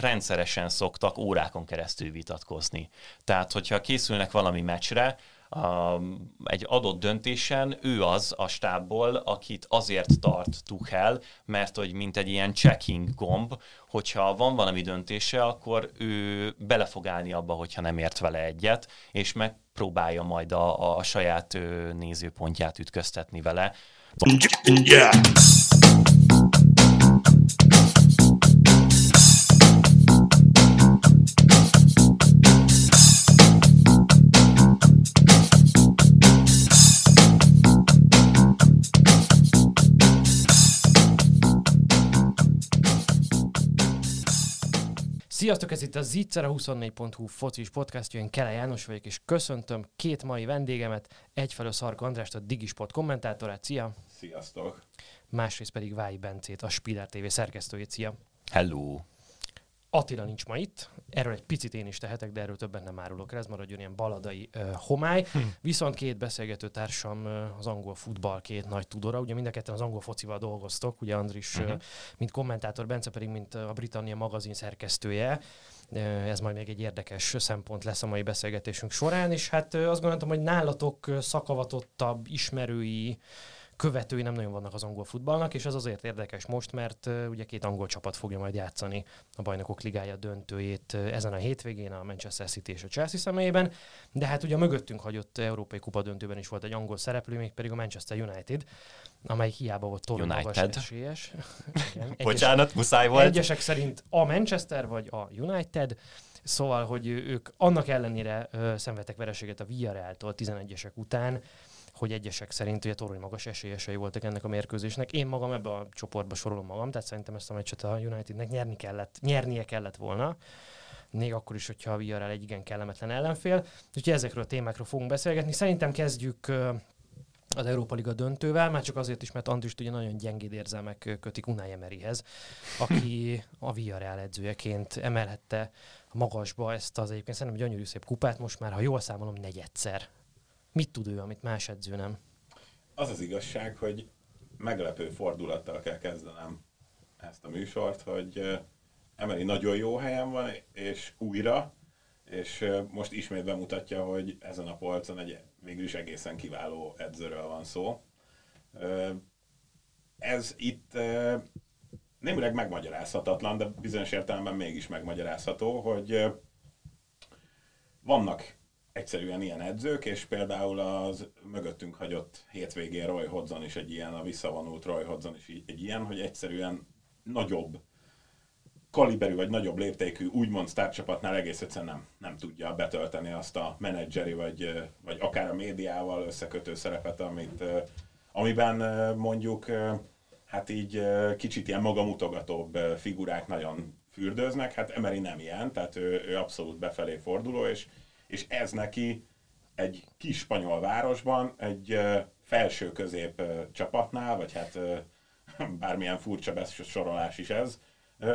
rendszeresen szoktak órákon keresztül vitatkozni. Tehát, hogyha készülnek valami meccsre, egy adott döntésen ő az a stábból, akit azért tart Tuchel, mert hogy mint egy ilyen checking gomb, hogyha van valami döntése, akkor ő bele fog állni abba, hogyha nem ért vele egyet, és megpróbálja majd a saját nézőpontját ütköztetni vele. Yeah. Sziasztok, ez itt a Zicser, a 24.hu focis podcastja, én Kele János vagyok, és köszöntöm két mai vendégemet, egyfelől Szarka Andrást, a Digisport kommentátorát, szia! Sziasztok! Másrészt pedig Vályi Bencét, a Spiller TV szerkesztőjét, szia! Hello! Attila nincs ma itt, erről egy picit én is tehetek, de erről többen nem árulok rá, ez maradjon ilyen baladai homály. Viszont két beszélgető társam az angol futball két nagy tudora, ugye mind a ketten az angol focival dolgoztok, ugye Andris mint kommentátor, Bence pedig mint a Britannia magazin szerkesztője. Ez majd még egy érdekes szempont lesz a mai beszélgetésünk során, és hát azt gondoltam, hogy nálatok szakavatottabb ismerői, követői nem nagyon vannak az angol futballnak, és ez azért érdekes most, mert ugye két angol csapat fogja majd játszani a Bajnokok Ligája döntőjét ezen a hétvégén, a Manchester City és a Chelsea személyében, de hát ugye a mögöttünk hagyott Európai Kupa döntőben is volt egy angol szereplő, mégpedig a Manchester United, amely hiába volt torony magas esélyes. Igen, bocsánat, muszáj volt. Egyesek szerint a Manchester vagy a United, szóval, hogy ők annak ellenére szenvedtek vereséget a Villarrealtól 11-esek után, hogy egyesek szerint ugye torony magas esélyesei voltak ennek a mérkőzésnek. Én magam ebbe a csoportba sorolom magam, tehát szerintem ezt a meccset a Unitednek nyernie kellett volna, még akkor is, hogyha a Villarreal egy igen kellemetlen ellenfél. Úgyhogy ezekről a témákról fogunk beszélgetni. Szerintem kezdjük az Európa Liga döntővel, már csak azért is, mert Andrist ugye nagyon gyengéd érzelmek kötik Unai Emeryhez, aki a Villarreal edzőjeként emelhette magasba ezt az egyébként szerintem gyönyörű szép kupát, most már, ha jól számolom, negyedszer. Mit tud ő, amit más edző nem? Az az igazság, hogy meglepő fordulattal kell kezdenem ezt a műsort, hogy Emery nagyon jó helyen van, és újra, és most ismét bemutatja, hogy ezen a polcon egy végül is egészen kiváló edzőről van szó. Ez itt némileg megmagyarázhatatlan, de bizonyos értelemben mégis megmagyarázható, hogy vannak egyszerűen ilyen edzők, és például az mögöttünk hagyott hétvégén Roy Hodgson is egy ilyen, a visszavonult Roy Hodgson is egy ilyen, hogy egyszerűen nagyobb kaliberű vagy nagyobb léptékű úgymond sztárcsapatnál egész egyszerűen nem tudja betölteni azt a menedzseri vagy akár a médiával összekötő szerepet, amiben mondjuk hát így kicsit ilyen magamutogatóbb figurák nagyon fürdőznek. Hát Emery nem ilyen, tehát ő abszolút befelé forduló, és ez neki egy kis spanyol városban, egy felső-közép csapatnál, vagy hát bármilyen furcsa besorolás is ez,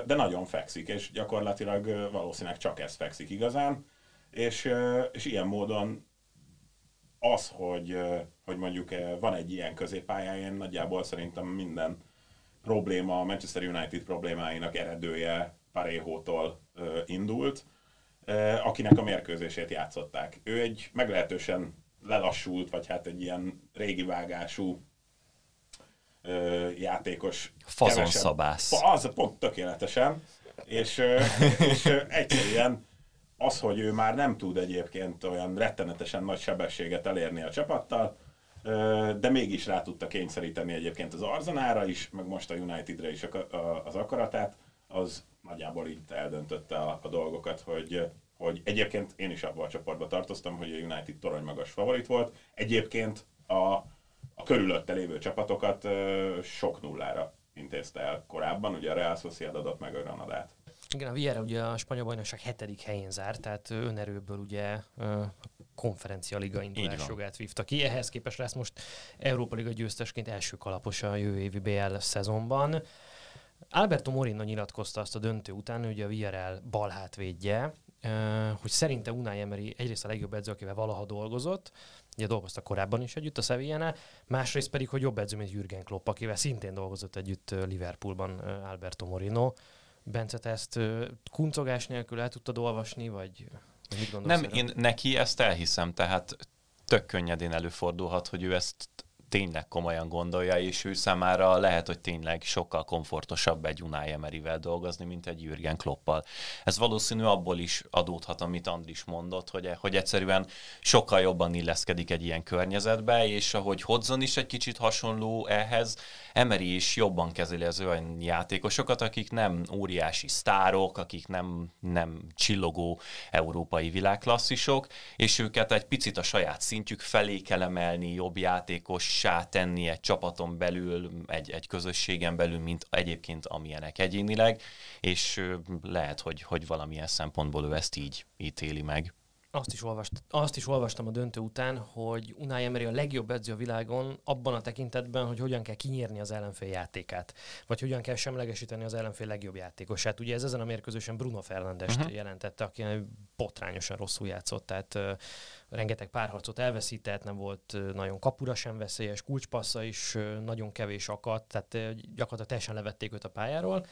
de nagyon fekszik, és gyakorlatilag valószínűleg csak ez fekszik igazán, és ilyen módon az, hogy mondjuk van egy ilyen középpályáján, nagyjából szerintem minden probléma, a Manchester United problémáinak eredője Parejótól indult, akinek a mérkőzését játszották. Ő egy meglehetősen lelassult, vagy hát egy ilyen régi vágású játékos. Fazonszabász. Az pont tökéletesen. És egyszerűen az, hogy ő már nem tud egyébként olyan rettenetesen nagy sebességet elérni a csapattal, de mégis rá tudta kényszeríteni egyébként az Arsenalára is, meg most a Unitedre is az akaratát, az nagyjából itt eldöntötte a dolgokat, hogy egyébként én is abban a csoportba tartoztam, hogy a United torony magas favorit volt. Egyébként a körülötte lévő csapatokat sok nullára intézte el korábban, ugye a Real Sociedad adott meg a Granadát. Igen, a Villarreal ugye a spanyol bajnokság 7. helyén zárt, tehát önerőből ugye a konferencia liga indulás jogát vívta ki. Ehhez képest lesz most Európa Liga győztesként első kalapos a jövő évi BL szezonban. Alberto Moreno nyilatkozta azt a döntő után, hogy a Villarreal bal hátvédje, hogy szerinte Unai Emery egyrészt a legjobb edző, akivel valaha dolgozott, ugye dolgoztak korábban is együtt a Sevillánál, másrészt pedig, hogy jobb edző, mint Jürgen Klopp, akivel szintén dolgozott együtt Liverpoolban Alberto Moreno. Bence, te ezt kuncogás nélkül el tudtad olvasni, vagy mit gondolsz? Nem, én neki ezt elhiszem, tehát tök könnyedén előfordulhat, hogy ő ezt tényleg komolyan gondolja, és ő számára lehet, hogy tényleg sokkal komfortosabb egy Unai Emeryvel dolgozni, mint egy Jürgen Kloppal. Ez valószínű abból is adódhat, amit Andris mondott, hogy egyszerűen sokkal jobban illeszkedik egy ilyen környezetbe, és ahogy Hodgson is egy kicsit hasonló ehhez, Emery is jobban kezeli az olyan játékosokat, akik nem óriási sztárok, akik nem csillogó európai világklasszisok, és őket egy picit a saját szintjük felé kell emelni, jobb játékossá tenni egy csapaton belül, egy közösségen belül, mint egyébként amilyenek egyénileg, és lehet, hogy valamilyen szempontból ő ezt így ítéli meg. Azt is olvastam a döntő után, hogy Unai Emery a legjobb edző a világon abban a tekintetben, hogy hogyan kell kinyírni az ellenfél játékát, vagy hogyan kell semlegesíteni az ellenfél legjobb játékosát. Ugye ez ezen a mérkőzésen Bruno Fernandest jelentette, aki botrányosan rosszul játszott, tehát rengeteg párharcot elveszített, nem volt nagyon kapura sem veszélyes, kulcspassza is nagyon kevés akadt, tehát gyakorlatilag teljesen levették őt a pályáról.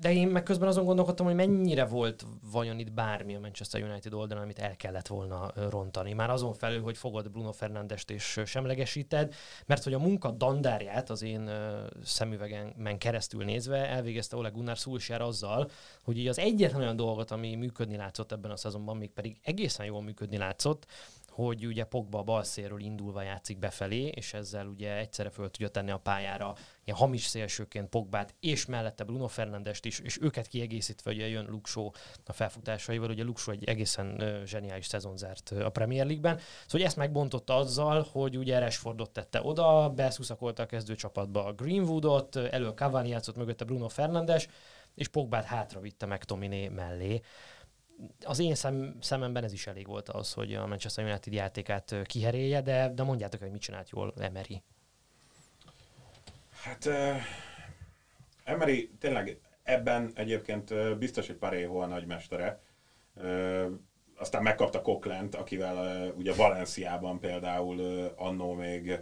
De én meg közben azon gondolkodtam, hogy mennyire volt vajon itt bármi a Manchester United oldalán, amit el kellett volna rontani. Már azon felül, hogy fogod Bruno Fernandest és semlegesíted, mert hogy a munka dandárját az én szemüvegemen keresztül nézve elvégezte Ole Gunnar Solskjaer azzal, hogy így az egyetlen olyan dolgot, ami működni látszott ebben a szezonban, még pedig egészen jól működni látszott, hogy ugye Pogba a balszéről indulva játszik befelé, és ezzel ugye egyszerre föl tudja tenni a pályára ilyen hamis szélsőként Pogbát, és mellette Bruno Fernandest is, és őket kiegészítve ugye jön Luke Shaw a felfutásaival, ugye Luke Shaw egy egészen zseniális szezon zárt a Premier League-ben. Szóval ezt megbontotta azzal, hogy ugye Rashfordot tette oda, beszuszakolta a kezdőcsapatba a Greenwoodot, elő Cavani játszott mögötte Bruno Fernandes, és Pogbát hátra vitte meg Tominé mellé. Az én szememben ez is elég volt az, hogy a Manchester United játékát kiherélje, de mondjátok, hogy mit csinált jól Emery. Hát Emery tényleg ebben egyébként biztos, hogy Paré hol nagymestere. Aztán megkapta Coquelin-t, akivel ugye Valenciában például annó még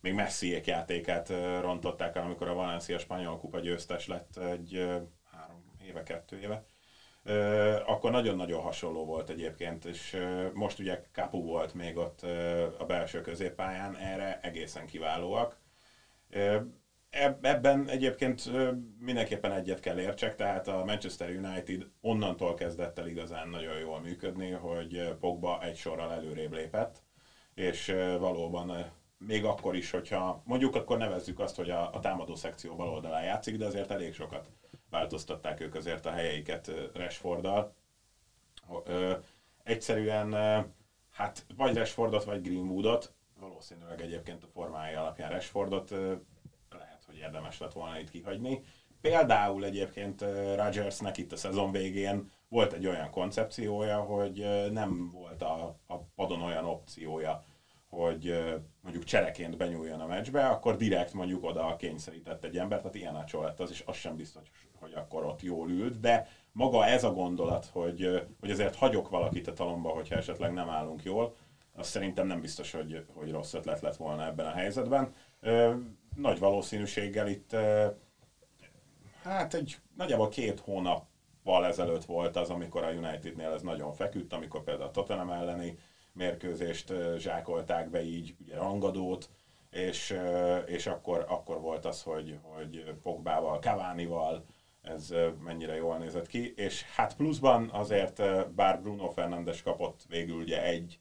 Messiék játékát rontották el, amikor a Valencia spanyol kupa győztes lett egy 3 éve, 2 éve. Akkor nagyon-nagyon hasonló volt egyébként, és most ugye Kapu volt még ott a belső középpályán, erre egészen kiválóak. Ebben egyébként mindenképpen egyet kell értsek, tehát a Manchester United onnantól kezdett el igazán nagyon jól működni, hogy Pogba egy sorral előrébb lépett, és valóban még akkor is, hogyha mondjuk akkor nevezzük azt, hogy a támadó szekció bal oldalán játszik, de azért elég sokat változtatták ők azért a helyeiket Rashforddal. Egyszerűen hát vagy Rashfordot, vagy Greenwoodot, valószínűleg egyébként a formája alapján Rashfordot lehet, hogy érdemes lett volna itt kihagyni. Például egyébként Rodgersnek itt a szezon végén volt egy olyan koncepciója, hogy nem volt a padon olyan opciója, hogy mondjuk csereként benyúljon a meccsbe, akkor direkt mondjuk oda kényszerített egy embert, tehát ilyen ácsol lett az, és az sem biztos, hogy akkor ott jól ült, de maga ez a gondolat, hogy azért hagyok valakit a talomba, hogyha esetleg nem állunk jól, az szerintem nem biztos, hogy rossz ötlet lett volna ebben a helyzetben. Nagy valószínűséggel itt, hát egy nagyjából 2 hónappal ezelőtt volt az, amikor a Unitednél ez nagyon feküdt, amikor például a Tottenham elleni mérkőzést zsákolták be így, ugye rangadót, és akkor volt az, hogy Pogbával, Cavanival ez mennyire jól nézett ki, és hát pluszban azért bár Bruno Fernandes kapott végül ugye egy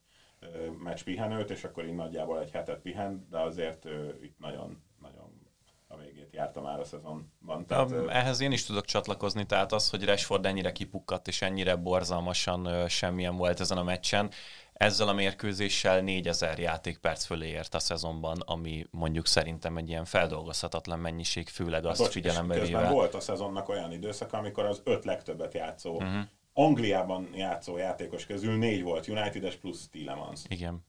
meccs pihenőt, és akkor így nagyjából egy hetet pihent, de azért itt nagyon, nagyon a végét járta már a szezonban. Tehát, ehhez én is tudok csatlakozni, tehát az, hogy Rashford ennyire kipukkadt, és ennyire borzalmasan semmilyen volt ezen a meccsen, ezzel a mérkőzéssel 4000 játékperc fölé ért a szezonban, ami mondjuk szerintem egy ilyen feldolgozhatatlan mennyiség, főleg azt figyelembe véve. Volt a szezonnak olyan időszak, amikor az 5 legtöbbet játszó, Angliában játszó játékos közül 4 volt United-es plusz Tielemans. Igen.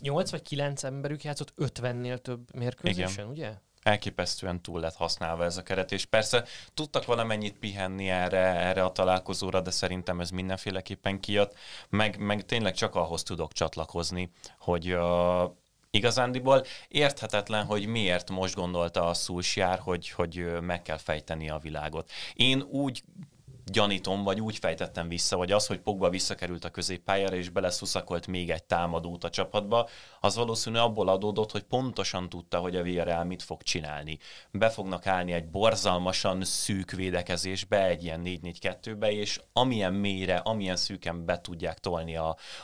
8 vagy 9 emberük játszott 50-nél több mérkőzésen, ugye? Elképesztően túl lett használva ez a keret, és persze tudtak valamennyit pihenni erre a találkozóra, de szerintem ez mindenféleképpen kijött, meg tényleg csak ahhoz tudok csatlakozni, hogy Igazándiból érthetetlen, hogy miért most gondolta a Solskjaer, hogy meg kell fejteni a világot. Én úgy gyanítom, vagy úgy fejtettem vissza, vagy az, hogy Pogba visszakerült a középpályára, és beleszuszakolt még egy támadót a csapatba, az valószínűleg abból adódott, hogy pontosan tudta, hogy a Villarreal mit fog csinálni. Be fognak állni egy borzalmasan szűk védekezésbe, egy ilyen 4-4-2-be, és amilyen mélyre, amilyen szűken be tudják tolni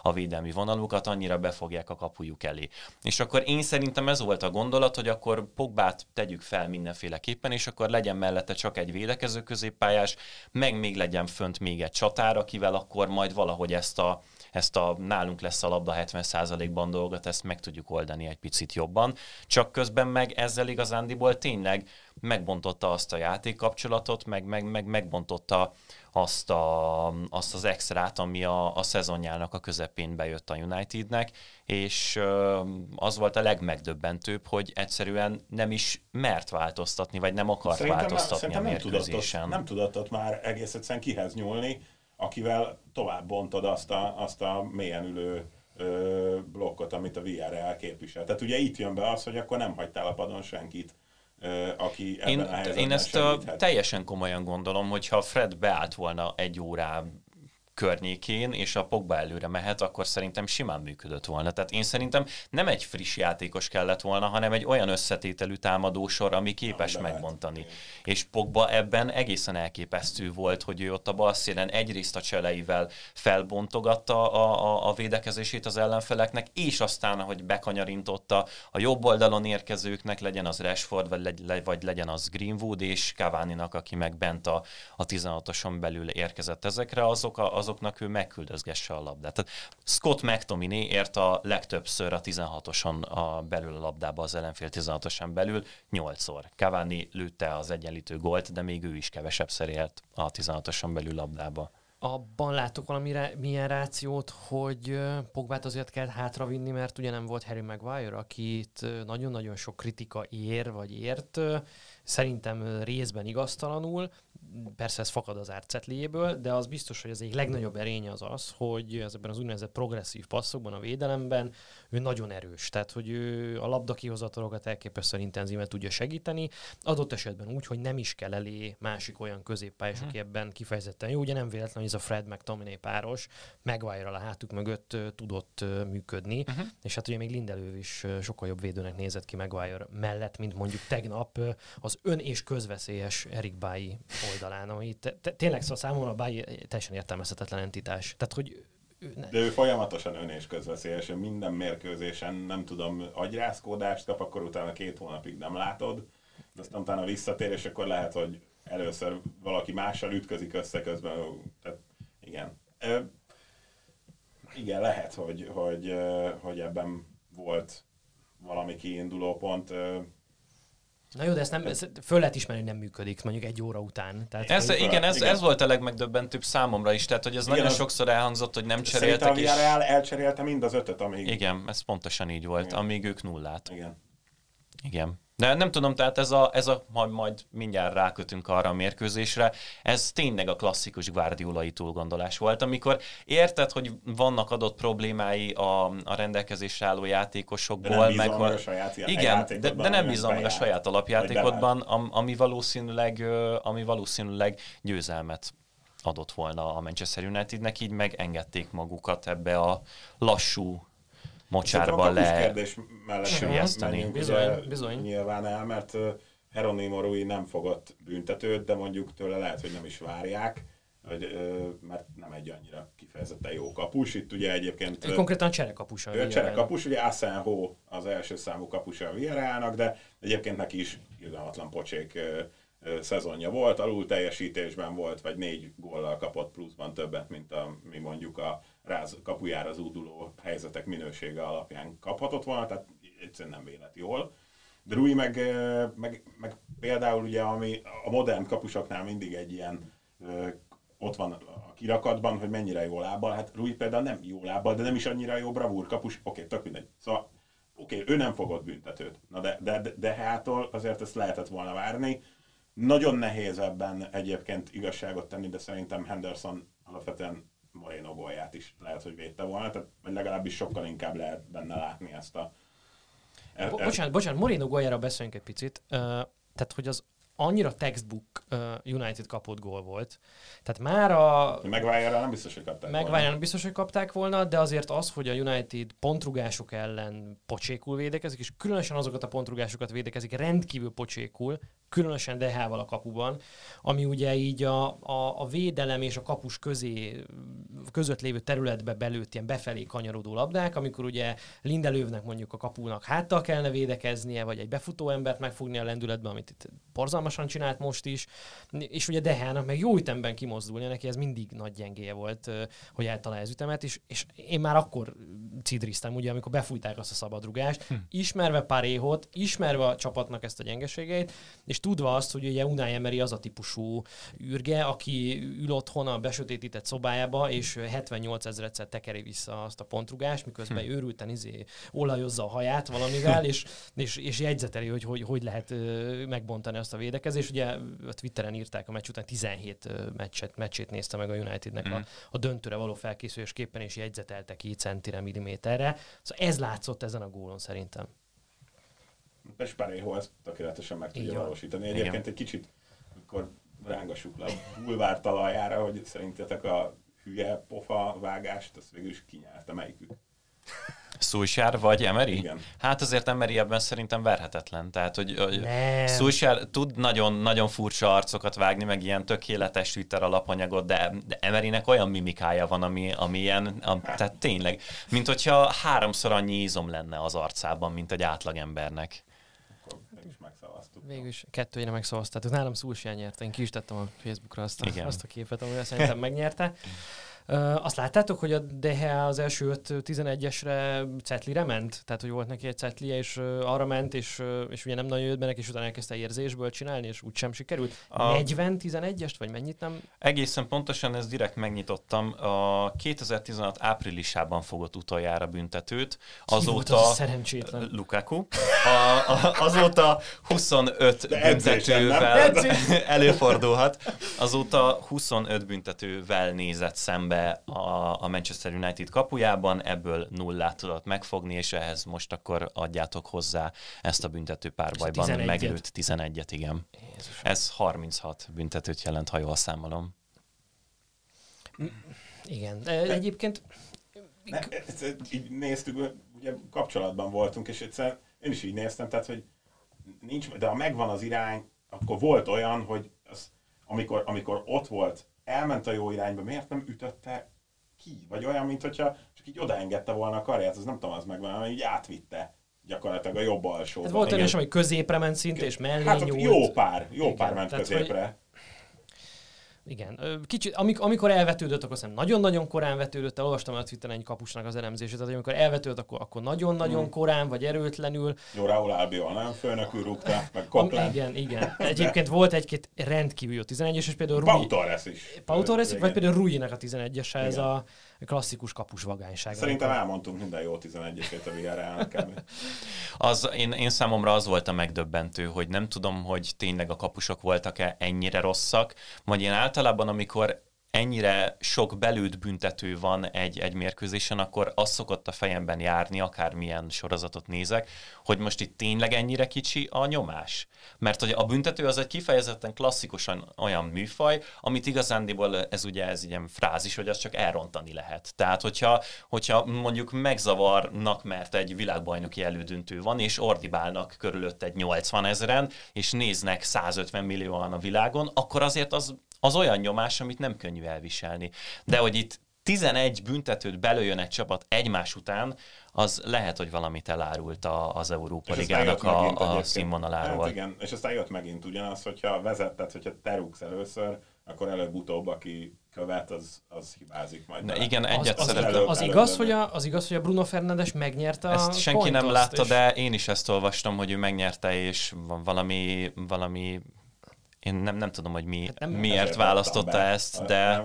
a védelmi vonalukat, annyira befogják a kapujuk elé. És akkor én szerintem ez volt a gondolat, hogy akkor Pogbát tegyük fel mindenféleképpen, és akkor legyen mellette csak egy védekező középpályás, meg még legyen fönt még egy csatár, akivel akkor majd valahogy ezt a nálunk lesz a labda 70%-ban dolgot, ezt meg tudjuk oldani egy picit jobban. Csak közben meg ezzel igazándiból tényleg megbontotta azt a játékkapcsolatot, meg megbontotta azt az extrát, ami a szezonjának a közepén bejött a Unitednek, és az volt a legmegdöbbentőbb, hogy egyszerűen nem is mert változtatni, vagy nem akart változtatni a mérkőzésen. Nem tudatott már egész egyszerűen kihez nyúlni, akivel tovább bontod azt a mélyen ülő blokkot, amit a Villarreal képvisel. Tehát ugye itt jön be az, hogy akkor nem hagytál a padon senkit, aki ebben a helyzetben Én ezt teljesen komolyan gondolom, hogyha Fred beállt volna egy órá környékén, és a Pogba előre mehet, akkor szerintem simán működött volna. Tehát én szerintem nem egy friss játékos kellett volna, hanem egy olyan összetételű támadósor, ami képes megbontani. Hát. És Pogba ebben egészen elképesztő volt, hogy ő ott a bal szélen egyrészt a cseleivel felbontogatta a védekezését az ellenfeleknek, és aztán, ahogy bekanyarintotta a jobb oldalon érkezőknek, legyen az Rashford, vagy legyen az Greenwood, és Cavaninak, aki meg bent a 16-oson belül érkezett ezekre, azoknak ő megküldözgesse a labdát. Tehát Scott McTominay ért a legtöbbször a 16-oson belül a labdába, az ellenfél 16-oson belül 8-szor. Cavani lőtte az egyenlítő gólt, de még ő is kevesebbszer ért a 16-oson belül labdába. Abban látok milyen rációt, hogy Pogbát azért kellett hátravinni, mert ugye nem volt Harry Maguire, akit nagyon-nagyon sok kritika ér, vagy ért. Szerintem részben igaztalanul, persze ez fakad az árcetliéből, de az biztos, hogy az egyik legnagyobb erénye az az, hogy ezekben az úgynevezett progresszív passzokban, a védelemben ő nagyon erős. Tehát, hogy ő a labda kihozatalokat elképesztően intenzíven tudja segíteni. Adott esetben úgy, hogy nem is kell elé másik olyan középpályás, aki ebben kifejezetten jó. Ugye nem véletlen, hogy ez a Fred McTominay páros Maguire-ral a hátuk mögött tudott működni. Uh-huh. És hát ugye még Lindelöf is sokkal jobb védőnek nézett ki Maguire mellett, mint mondjuk tegnap az ön- és közveszélyes Eric Bailly oldalán, ami tényleg szó számomra Bailly teljesen értelmezhetetlen entitás. Tehát, hogy de ő folyamatosan ön- és közveszélyes, minden mérkőzésen nem tudom, agyrázkódást kap, akkor utána 2 hónapig nem látod, de aztán utána visszatér, és akkor lehet, hogy először valaki mással ütközik össze közben. Tehát igen. Igen, lehet, hogy ebben volt valami kiinduló pont. Na jó, de ezt föl lehet ismerni, hogy nem működik mondjuk 1 óra után. Tehát ez volt a legmegdöbbentőbb számomra is, tehát hogy ez igen, nagyon sokszor elhangzott, hogy nem cseréltek. És elcserélte mind az 5-öt, amíg... Igen, ez pontosan így volt, igen. Amíg ők nullát. Igen. De nem tudom, tehát ez a majd mindjárt rákötünk arra a mérkőzésre, ez tényleg a klasszikus guardiolai túlgondolás volt, amikor érted, hogy vannak adott problémái a rendelkezésre álló játékosokból, meg a saját igen, de nem bízom meg a saját alapjátékodban, ami valószínűleg győzelmet adott volna a Manchester Unitednek, így megengedték magukat ebbe a lassú mocsárban le süllyeszteni. Bizony. Nyilván el, mert Gerónimo Rulli nem fogott büntetőt, de mondjuk tőle lehet, hogy nem is várják, mert nem egy annyira kifejezetten jó kapus. Itt ugye egyébként... konkrétan cserekapus. Ő cserekapus, ugye Asenjo az első számú kapusa a Villarrealnak, de egyébként neki is irgalmatlan pocsék szezonja volt, alul teljesítésben volt, vagy 4 góllal kapott pluszban többet, mint mi mondjuk a ráz kapujára zúduló helyzetek minősége alapján kaphatott volna, tehát egyszerűen nem vélet jól. De Rui meg például ugye, ami a modern kapusoknál mindig egy ilyen, ott van a kirakatban, hogy mennyire jó lábbal, hát Rui például nem jó lábbal, de nem is annyira jó bravúr kapus, oké, tök mindegy. Szóval, oké, ő nem fogott büntetőt, na de hától azért ezt lehetett volna várni. Nagyon nehéz ebben egyébként igazságot tenni, de szerintem Henderson alapvetően Moreno gólját is lehet, hogy védte volna, tehát legalábbis sokkal inkább lehet benne látni ezt a Bocsánat, Moreno góljára beszéljünk egy picit. Tehát, hogy az annyira textbook United kapott gól volt. Tehát már a... Maguire-ra nem biztos, hogy kapták volna. Maguire-ra nem biztos, hogy kapták volna, de azért az, hogy a United pontrugások ellen pocsékul védekezik, és különösen azokat a pontrugásokat védekezik rendkívül pocsékul, különösen Dehával a kapuban, ami ugye így a védelem és a kapus között lévő területbe belőtt ilyen befelé kanyarodó labdák, amikor ugye Lindelövnek mondjuk a kapunak háttal kellene védekeznie, vagy egy befutó embert megfogni a lendületbe, amit itt borzalmasan csinált most is, és ugye Dehának meg jó ütemben kimozdulnia, neki ez mindig nagy gyengéje volt, hogy eltalálja az ütemet, és én már akkor cidriztem, ugye, amikor befújták azt a szabadrugást, ismerve Paréhot, ismerve a csapatnak ezt a gyengeségeit, és tudva azt, hogy ugye Unai Emery az a típusú űrge, aki ül otthon a besötétített szobájába, és 78 000-szer tekeri vissza azt a pontrugást, miközben őrülten olajozza a haját valamivel, és jegyzeteli, hogy lehet megbontani azt a védekezést. Ugye a Twitteren írták a meccs után, 17 meccsét nézte meg a Unitednek a döntőre való felkészülésképpen, és jegyzetelte ki centire, milliméterre. Szóval ez látszott ezen a gólon szerintem. És Parejo ezt tökéletesen meg tudja valósítani. Egyébként egy kicsit, amikor rángassuk le a bulvár talajára, hogy szerintetek a hülye pofa vágást, azt végül is kinyerte melyikük? Solskjaer vagy Emery? Igen. Hát azért Emery ebben szerintem verhetetlen. Tehát, hogy Solskjaer tud nagyon-nagyon furcsa arcokat vágni, meg ilyen tökéletes Twitter alapanyagot, de Emerynek olyan mimikája van, ami ilyen, tehát tényleg, mint hogyha 3-szor annyi izom lenne az arcában, mint egy átlagembernek. Végül is 2-1-re megszavaztátok. Nálam Solskjaer nyerte, én ki is tettem a Facebookra azt a képet, amivel szerintem megnyerte. Azt láttátok, hogy a Dehe az első 5-11-esre cetlire ment? Tehát, hogy volt neki egy cetlie, és arra ment, és ugye nem nagyon jött benek, és utána elkezdte érzésből csinálni, és úgysem sikerült. 40-11-est, vagy mennyit nem? Egészen pontosan, ezt direkt megnyitottam. A 2016 áprilisában fogott utoljára büntetőt. Azóta szerencsétlen Lukaku. Azóta 25 büntetővel előfordulhat. Azóta 25 büntetővel nézett szembe a Manchester United kapujában, ebből 0-át tudott megfogni, és ehhez most akkor adjátok hozzá ezt a büntető párbajban. Meglőtt 11-et, igen. Jézusom. Ez 36 büntetőt jelent, ha jól számolom. Igen. Egyébként... így néztük, ugye kapcsolatban voltunk, és egyszer én is így néztem, tehát, hogy nincs, de ha megvan az irány, akkor volt olyan, hogy az, amikor ott volt, elment a jó irányba, miért nem ütötte ki? Vagy olyan, mintha csak így odaengedte volna a karját, az nem tudom, az megvan, hanem így átvitte gyakorlatilag a jobb alsóban. Hát volt olyan is, hogy középre ment szinte, és mellé nyúlt. Jó pár ment középre. Igen. Kicsit, amikor elvetődött, akkor szerintem nagyon-nagyon korán vetődött el. Olvastam a Twitteren egy kapusnak az elemzését, tehát amikor elvetődött, akkor nagyon-nagyon korán, vagy erőtlenül. Jó, Raúl Albiol, nem? Főnökül rúgta, meg Koplán. Igen. Egyébként volt egy-két rendkívül jó 11-es, és például Pau Torres is. Pau Torres, vagy például Rullinek a 11-es, ez a klasszikus kapus vagányság. Szerintem elmondtunk minden jó 11-esét a Villarrealnak. Én számomra az volt a megdöbbentő, hogy nem tudom, hogy tényleg a kapusok voltak-e ennyire rosszak, vagy én általában, amikor ennyire sok belőtt büntető van egy mérkőzésen, akkor az szokott a fejemben járni, akármilyen sorozatot nézek, hogy most itt tényleg ennyire kicsi a nyomás. Mert hogy a büntető az egy kifejezetten klasszikusan olyan műfaj, amit igazándiból ez ilyen frázis, hogy az csak elrontani lehet. Tehát, hogyha mondjuk megzavarnak, mert egy világbajnoki elődöntő van, és ordibálnak körülött egy 80 000-en, és néznek 150 millióan a világon, akkor azért az olyan nyomás, amit nem könnyű elviselni. De hogy itt 11 büntetőt belőjön egy csapat egymás után, az lehet, hogy valamit elárult az Európa Ligának a színvonaláról. Hát igen, és aztán jött megint ugyanaz, hogyha vezetted, hogyha te rúgsz először, akkor előbb-utóbb, aki követ, az hibázik majd. Igen, egyet szeretem. Az igaz, hogy a Bruno Fernandes megnyerte ezt a Ezt senki nem látta, és... de én is ezt olvastam, hogy ő megnyerte, és valami én nem tudom, hogy miért választotta ezt, de...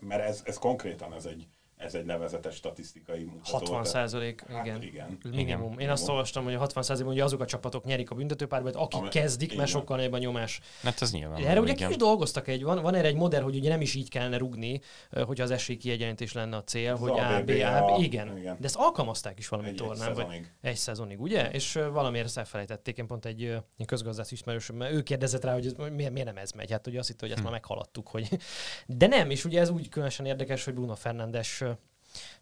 Mert ez konkrétan ez egy Ez egy nevezetes statisztikai mutató. 60%, hát igen. Minimum. Én azt olvastam, hogy a 60%-ban ugye azok a csapatok nyerik a büntetőpárbajt, akik kezdik, mert sokkal nagyobb a nyomás. Hát ez nyilván. Erre ugye ki is dolgoztak van erre egy modell, hogy ugye nem is így kellene rugni, hogyha az esélykiegyenlítés lenne a cél, ez hogy A, B, A. Igen. De ezt alkalmazták is valami tornán. Egy szezonig, ugye? És valamiért ezt elfelejtették. Én pont egy közgazdász ismerősöm, mert ő kérdezett rá, hogy ez, miért nem ez megy. Hát ugye azt hitt, hogy ezt már meghaladtuk. Hogy... De nem, és ugye ez úgy különösen érdekes, hogy Bruno Fernandes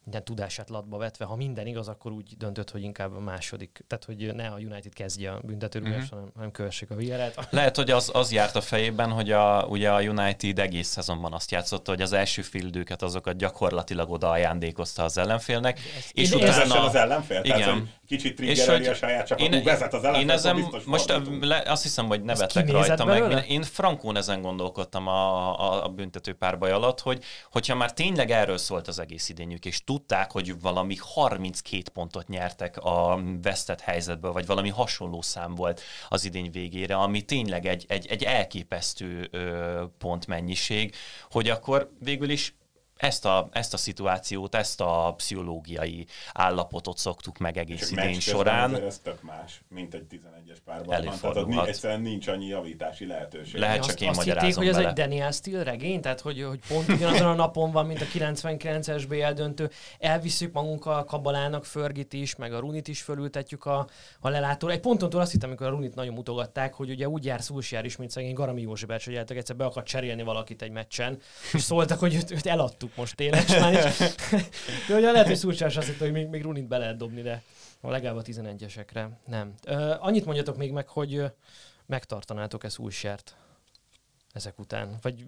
minden tudását latba vetve, ha minden igaz, akkor úgy döntött, hogy inkább a második. Tehát, hogy ne a United kezdje a büntetőrúgást, hanem kövessék a Villarrealt. Lehet, hogy az járt a fejében, hogy ugye a United egész szezonban azt játszotta, hogy az első félidőket azokat gyakorlatilag oda ajándékozta az ellenfélnek. És utána az ellenfél? Igen. Tehát, kicsit triggereli a saját csapatunk, vezet az ellenfél, akkor biztos fordítunk. Azt hiszem, hogy nevetek rajta meg. Én frankón ezen gondolkodtam a büntető párbaj alatt, hogyha már tényleg erről szólt az egész idényük, és tudták, hogy valami 32 pontot nyertek a vesztett helyzetből, vagy valami hasonló szám volt az idény végére, ami tényleg egy elképesztő pontmennyiség, hogy akkor végül is ezt a szituációt, ezt a pszichológiai állapotot szoktuk meg egész idén során. Ez tök más, mint egy 11-es párbajban. Tehát egyszerűen nincs annyi javítási lehetőség. Lehet, csak én magyarázom hitték, hogy ez egy Daniel Steele regény, tehát hogy pont ugyanazon a napon van, mint a 99-es BL döntő. Elviszük magunkkal Kabalának, Fergit is, meg a Runit is fölültetjük a lelátóra. Egy ponton túl azt hittem, amikor a Runit nagyon mutogatták, hogy ugye úgy jár Solskjaer is, mint szegény Garami Józsi Bercs, hogy egyszer be akar cserélni valakit egy meccsen, és szóltak, hogy őt eladtuk most tényleg, de ugye lehet, hogy Szurcsás azt hitte, hogy még Runit be lehet dobni, de legalább a 11-esekre nem. Annyit mondjatok még meg, hogy megtartanátok ezt Solskjaert ezek után. Vagy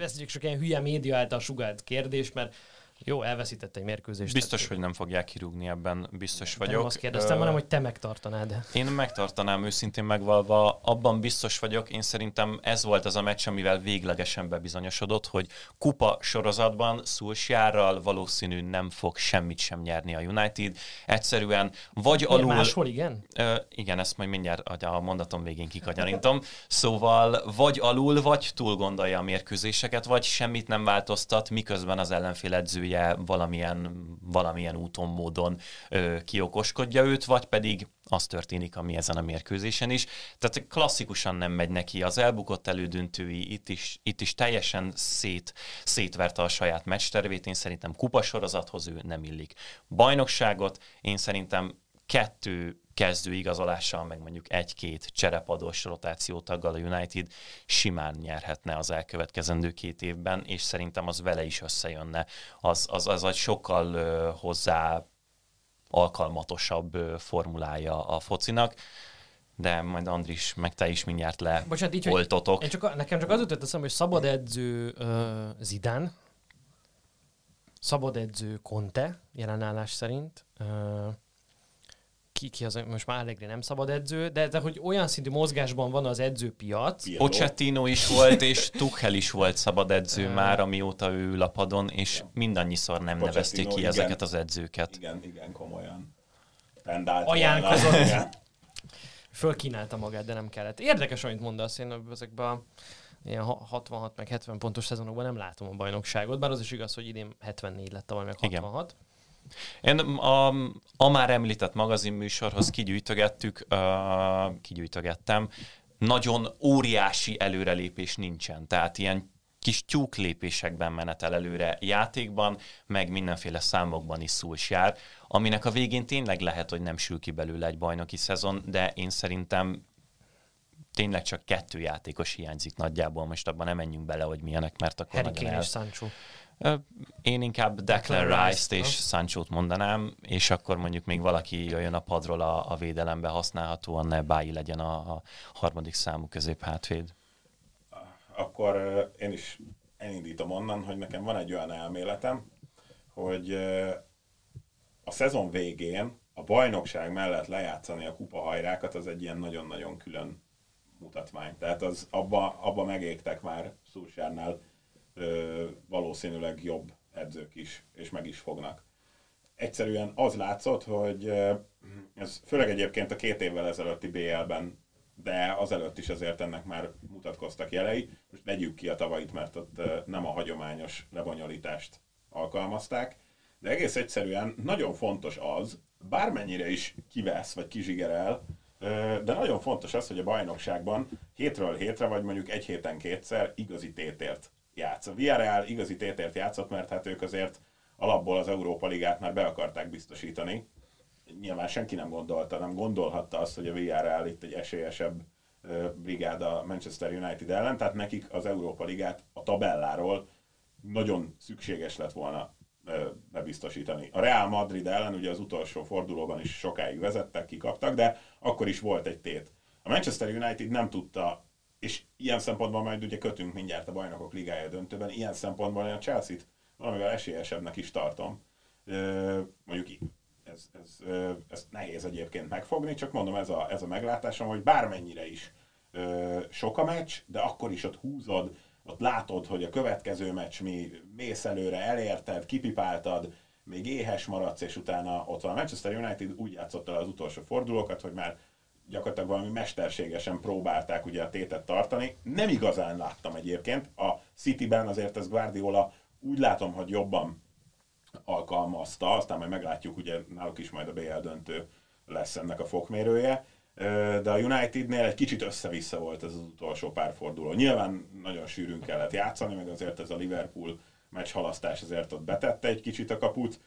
ez csak ilyen hülye média által sugált kérdés, mert jó, elveszített egy mérkőzést. Biztos, hogy nem fogják kirúgni, ebben biztos vagyok. Nem azt kérdeztem, hanem, hogy te megtartanád. Én megtartanám, őszintén megvalva, abban biztos vagyok. Én szerintem ez volt az a meccs, amivel véglegesen bebizonyosodott, hogy kupa sorozatban Solskjaerrel valószínű nem fog semmit sem nyerni a United. Egyszerűen vagy alul... Máshol, igen? Igen, ezt majd mindjárt a mondatom végén kikagyarintom. Szóval vagy alul, vagy túl gondolja a mérkőzéseket, vagy semmit nem változtat, miközben az ellenfél edzői valamilyen úton, módon kiokoskodja őt, vagy pedig az történik, ami ezen a mérkőzésen is. Tehát klasszikusan nem megy neki. Az elbukott elődöntői itt is teljesen szétverte a saját meccstervét. Én szerintem kupasorozathoz ő nem illik. Bajnokságot én szerintem 2 kezdő igazolással, meg mondjuk 1-2 cserepados rotációtaggal a United simán nyerhetne az elkövetkezendő 2 évben, és szerintem az vele is összejönne. Az sokkal hozzá alkalmatosabb formulája a focinak, de majd Andris, meg te is mindjárt leoltotok. Nekem csak az jutott eszembe, hogy szabad edző Zidane, szabad edző Conte, jelenállás szerint, ki az, most már Allegri nem szabad edző, de hogy olyan szintű mozgásban van az edzőpiac. Pochettino is volt, és Tuchel is volt szabad edző már, amióta ő ül a padon, és mindannyiszor nem nevezték ki ezeket az edzőket. Igen, komolyan. Ajánlkozott. Fölkínálta magát, de nem kellett. Érdekes, amit mondasz, én ezekben a ilyen 66 meg 70 pontos szezonokban nem látom a bajnokságot, bár az is igaz, hogy idén 74 lett, tavaly meg 66. Igen. Én a már említett magazinműsorhoz kigyűjtögettem, nagyon óriási előrelépés nincsen, tehát ilyen kis tyúk lépésekben menetel előre játékban, meg mindenféle számokban is Solskjaer, aminek a végén tényleg lehet, hogy nem sül ki belőle egy bajnoki szezon, de én szerintem tényleg csak 2 játékos hiányzik nagyjából, most abban nem menjünk bele, hogy milyenek, mert akkor Harry Kane és Sancho. Én inkább Declan Rice-t és Sancho-t mondanám, és akkor mondjuk még valaki jöjjön a padról a védelembe használhatóan, ne Bailly legyen a harmadik számú középhátvéd. Akkor én is elindítom onnan, hogy nekem van egy olyan elméletem, hogy a szezon végén a bajnokság mellett lejátszani a kupahajrákat, az egy ilyen nagyon-nagyon külön mutatvány. Tehát az abba megégtek már Solskjaernál valószínűleg jobb edzők is, és meg is fognak. Egyszerűen az látszott, hogy ez főleg egyébként a 2 évvel ezelőtti BL-ben, de azelőtt is azért ennek már mutatkoztak jelei. Most vegyük ki a tavalyit, mert ott nem a hagyományos lebonyolítást alkalmazták, de egész egyszerűen nagyon fontos az, bármennyire is kivesz vagy kizsigerel, de nagyon fontos az, hogy a bajnokságban hétről hétre, vagy mondjuk egy héten kétszer igazi tétért játsz. A Villarreal igazi tétért játszott, mert hát ők azért alapból az Európa Ligát már be akarták biztosítani. Nyilván senki nem gondolta, nem gondolhatta azt, hogy a Villarreal itt egy esélyesebb brigád a Manchester United ellen, tehát nekik az Európa Ligát a tabelláról nagyon szükséges lett volna bebiztosítani. A Real Madrid ellen ugye az utolsó fordulóban is sokáig vezettek, kikaptak, de akkor is volt egy tét. A Manchester United nem tudta, és ilyen szempontból majd ugye kötünk mindjárt a Bajnokok Ligája döntőben, ilyen szempontból a Chelsea-t valamivel esélyesebbnek is tartom. Mondjuk ez nehéz egyébként megfogni, csak mondom, ez a meglátásom, hogy bármennyire is sok a meccs, de akkor is ott húzod, ott látod, hogy a következő meccs mi, mész előre, elérted, kipipáltad, még éhes maradsz, és utána ott van. A Manchester United úgy játszott el az utolsó fordulókat, hogy már gyakorlatilag valami mesterségesen próbálták ugye a tétet tartani. Nem igazán láttam egyébként. A Cityben azért ez Guardiola úgy látom, hogy jobban alkalmazta, aztán majd meglátjuk, ugye náluk is majd a BL döntő lesz ennek a fokmérője. De a Unitednél egy kicsit össze-vissza volt ez az utolsó pár forduló. Nyilván nagyon sűrűn kellett játszani, meg azért ez a Liverpool meccs halasztás azért ott betette egy kicsit a kaput.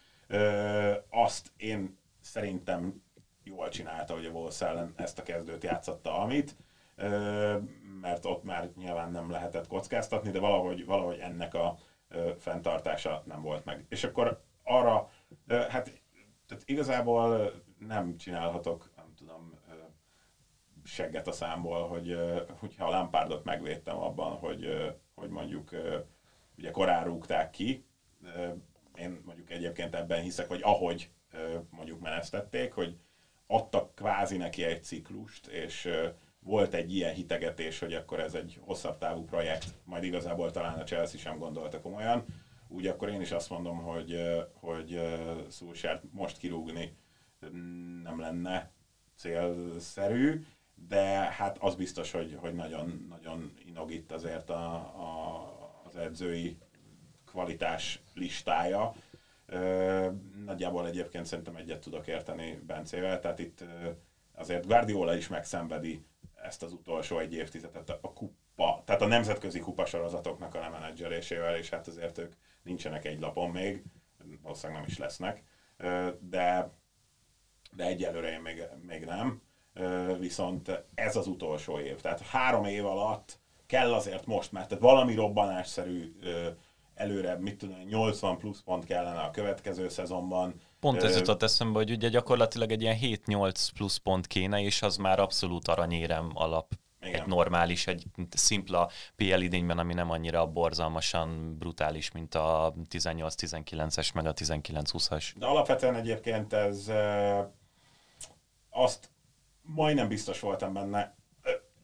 Azt én szerintem jól csinálta, hogy a Wolves ellen ezt a kezdőt játszatta, amit, mert ott már nyilván nem lehetett kockáztatni, de valahogy ennek a fenntartása nem volt meg. És akkor arra, hát tehát igazából nem csinálhatok, nem tudom, segget a számból, hogyha a Lampardot megvédtem abban, hogy mondjuk ugye korán rúgták ki, én mondjuk egyébként ebben hiszek, hogy ahogy mondjuk menesztették, hogy adtak kvázi neki egy ciklust, és volt egy ilyen hitegetés, hogy akkor ez egy hosszabb távú projekt, majd igazából talán a Chelsea sem gondolta komolyan, úgy akkor én is azt mondom, hogy Solskjaert most kirúgni nem lenne célszerű, de hát az biztos, hogy nagyon, nagyon inog itt azért az edzői kvalitás listája. Nagyjából egyébként szerintem egyet tudok érteni Bencével, tehát itt azért Guardiola is megszenvedi ezt az utolsó egy évtizedet a kupa, tehát a nemzetközi kupasorozatoknak a lemenedzselésével, és hát azért ők nincsenek egy lapon még, valószínűleg nem is lesznek, de egyelőre én még nem, viszont ez az utolsó év, tehát 3 év alatt kell azért most, mert tehát valami robbanásszerű előre, 80 plusz pont kellene a következő szezonban. Pont ez jutott eszembe, hogy ugye gyakorlatilag egy ilyen 7-8 plusz pont kéne, és az már abszolút aranyérem alap. Igen. Egy normális, egy szimpla PL idényben, ami nem annyira borzalmasan brutális, mint a 18-19-es, meg a 19-20-as. De alapvetően egyébként ez azt majdnem biztos voltam benne,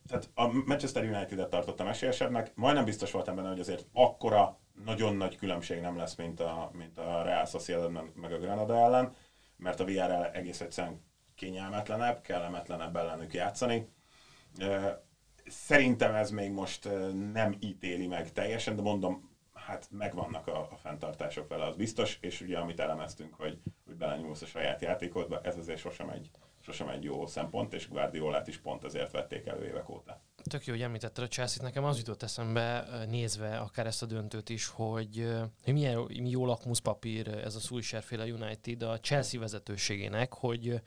tehát a Manchester United-et tartottam esélyesebbnek, majdnem biztos voltam benne, hogy azért akkora nagyon nagy különbség nem lesz, mint a Real Sociedad meg a Granada ellen, mert a Villarreal egész egyszerűen kényelmetlenebb, kellemetlenebb ellenük játszani. Szerintem ez még most nem ítéli meg teljesen, de mondom, hát megvannak a fenntartások vele, az biztos, és ugye amit elemeztünk, hogy belenyúlsz a saját játékodba, ez azért sosem egy jó szempont, és Guardiolát is pont ezért vették elő évek óta. Tök jó, hogy említetted a Chelsea-t, nekem az jutott eszembe, nézve akár ezt a döntőt is, hogy milyen jó lakmuszpapír ez a Solskjaer-féle United a Chelsea vezetőségének, hogy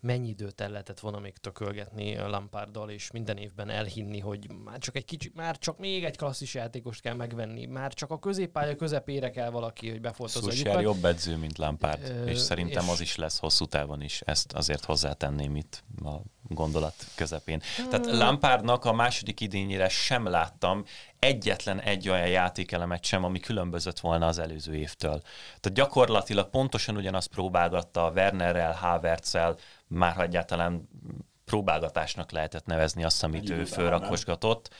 mennyi időt el lehetett volna még tökölgetni Lamparddal, és minden évben elhinni, hogy már csak még egy klasszis játékost kell megvenni, már csak a középpálya közepére kell valaki, hogy befoltozza a lyukat. Solskjaer jobb edző, mint Lampard, és szerintem az is lesz hosszú távon is, ezt azért hozzátenném itt a gondolat közepén. Tehát Lampardnak a második idényére sem láttam egyetlen egy olyan játékelemet sem, ami különbözött volna az előző évtől. Tehát gyakorlatilag pontosan ugyanazt próbálgatta Wernerrel, Havertzel, már egyáltalán próbálgatásnak lehetett nevezni azt, amit ő fölrakosgatott.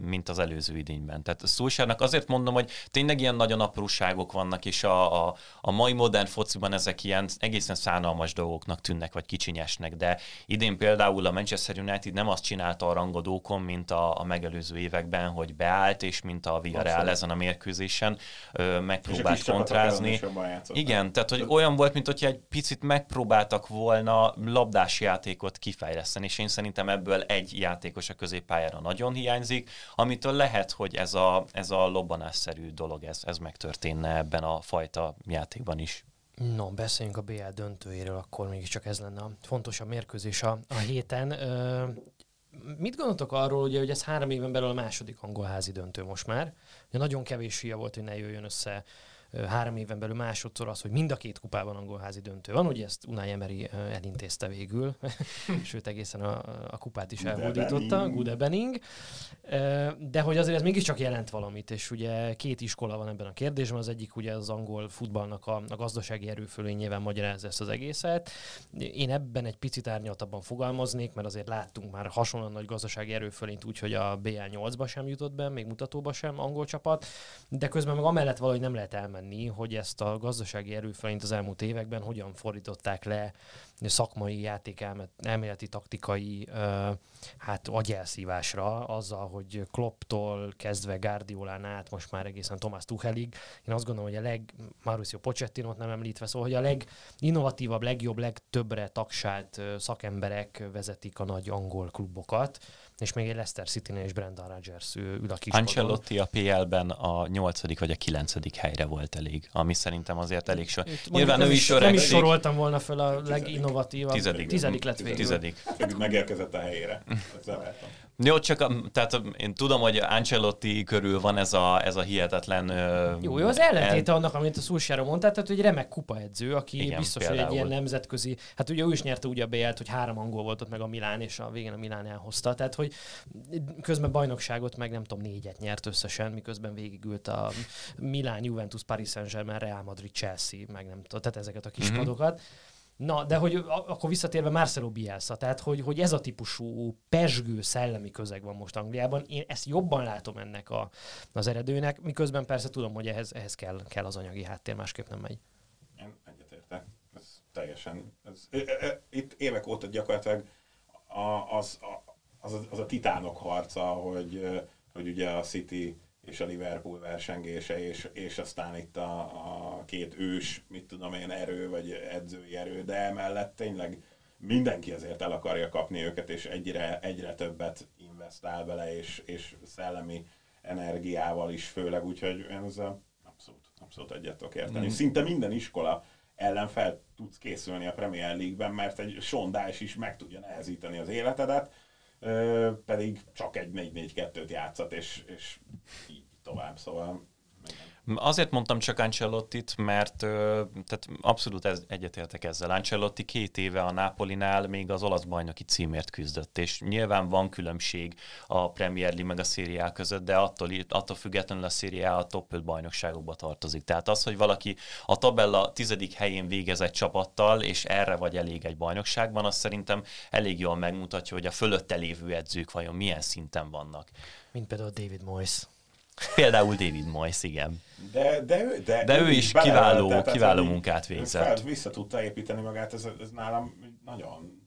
mint az előző idényben. Tehát Solskjaernek azért mondom, hogy tényleg ilyen nagyon apróságok vannak, és a mai modern fociban ezek ilyen egészen szánalmas dolgoknak tűnnek, vagy kicsinyesnek, de idén például a Manchester United nem azt csinálta a rangadókon, mint a megelőző években, hogy beállt, és mint a Villarreal ezen a mérkőzésen megpróbált kontrázni. Igen, tehát hogy olyan volt, mint hogyha egy picit megpróbáltak volna labdás játékot kifejleszteni, és én szerintem ebből egy játékos a középpályára nagyon hiányzik, amitől lehet, hogy ez a lobbanásszerű dolog, ez megtörténne ebben a fajta játékban is. No, beszéljünk a BL döntőjéről, akkor mégiscsak ez lenne a fontosabb mérkőzés a héten. Mit gondoltok arról, ugye, hogy ez 3 éven belül a második angolházi döntő most már? Ugye nagyon kevés hülye volt, hogy ne jöjjön össze 3 éven belül másodszor az, hogy mind a két kupában angolházi döntő van, ugye ezt Unai Emery elintézte végül, sőt egészen a kupát is elhódította, good evening, de hogy azért ez mégiscsak jelent valamit, és ugye 2 iskola van ebben a kérdésben, az egyik ugye az angol futballnak a gazdasági erőfölényével magyarázza ezt az egészet. Én ebben egy picit árnyaltabban fogalmaznék, mert azért láttunk már hasonlóan nagy gazdasági erőfölényt úgy, hogy a BL 8-ba sem jutott be, még mutatóba sem angol csapat, de közben meg amellett valahogy nem lehet elmenni, hogy ezt a gazdasági erőfölényt az elmúlt években hogyan fordították le szakmai, játék elméleti, taktikai agyelszívásra, azzal, hogy Klopptól kezdve Guardiolán át, most már egészen Thomas Tuchelig. Én azt gondolom, hogy Mauricio Pochettinót nem említve, szóval, hogy a leginnovatívabb, legjobb, legtöbbre tagsált szakemberek vezetik a nagy angol klubokat, és még egy Leicester City-nél is Brendan Rodgers ül a kispadon. Ancelotti a PL-ben a 8. vagy a 9. helyre volt elég, ami szerintem azért elég sok. Nyilván ő is öregszik. Nem is soroltam volna föl a leginnovatívabb. 10. lett végül. 10. Megérkezett a helyére. Jó, csak tehát én tudom, hogy Ancelotti körül van ez a hihetetlen... Jó, az ellentéte annak, amit a Solskjaerről mondtál, tehát egy remek kupaedző, aki igen, biztos, például, hogy egy ilyen nemzetközi... Hát ugye ő is nyerte úgy a BL-t, hogy 3 angol volt ott meg a Milán, és a végén a Milán elhozta. Tehát, hogy közben bajnokságot meg nem tudom 4-et nyert összesen, miközben végigült a Milán, Juventus, Paris Saint-Germain, Real Madrid, Chelsea, meg nem tudom, tehát ezeket a kispadokat. Na, de hogy akkor visszatérve Marcelo Bielsa, tehát hogy ez a típusú pezsgő szellemi közeg van most Angliában, én ezt jobban látom ennek az eredőnek, miközben persze tudom, hogy ehhez kell az anyagi háttér, másképp nem megy. Én egyetértek, ez teljesen, itt évek óta gyakorlatilag az a titánok harca, hogy ugye a City és a Liverpool versengése, és aztán itt a két ős, mit tudom én, erő, vagy edzői erő, de emellett tényleg mindenki azért el akarja kapni őket, és egyre többet investál bele, és szellemi energiával is főleg, úgyhogy én ezzel abszolút egyet tudok érteni. Szinte minden iskola ellen fel tudsz készülni a Premier League-ben, mert egy Sean Dyche is meg tudja nehezíteni az életedet, pedig csak egy 4-4-2-t játszat, és így tovább, szóval... Azért mondtam csak Ancelottit, mert tehát abszolút egyetértek ezzel. Ancelotti 2 éve a Nápolinál még az olasz bajnoki címért küzdött, és nyilván van különbség a Premier League meg a Serie A között, de attól függetlenül a Serie A a top 5 bajnokságokba tartozik. Tehát az, hogy valaki a tabella 10. helyén végez egy csapattal, és erre vagy elég egy bajnokságban, az szerintem elég jól megmutatja, hogy a fölötte lévő edzők vajon milyen szinten vannak. Mint például David Moyes. Például David Moyes, igen. De ő is kiváló munkát végzett. Fred vissza tudta építeni magát, ez nálam nagyon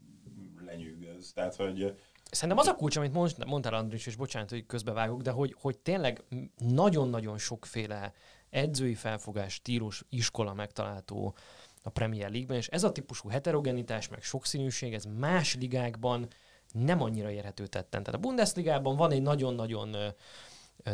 lenyűgöz. Tehát, hogy... Szerintem az a kulcs, amit mondtál, Andris, és bocsánat, hogy közbevágok, de hogy tényleg nagyon-nagyon sokféle edzői felfogás, stílus, iskola megtalálható a Premier League-ben, és ez a típusú heterogenitás, meg sokszínűség, ez más ligákban nem annyira érhető tetten. Tehát a Bundesligában van egy nagyon-nagyon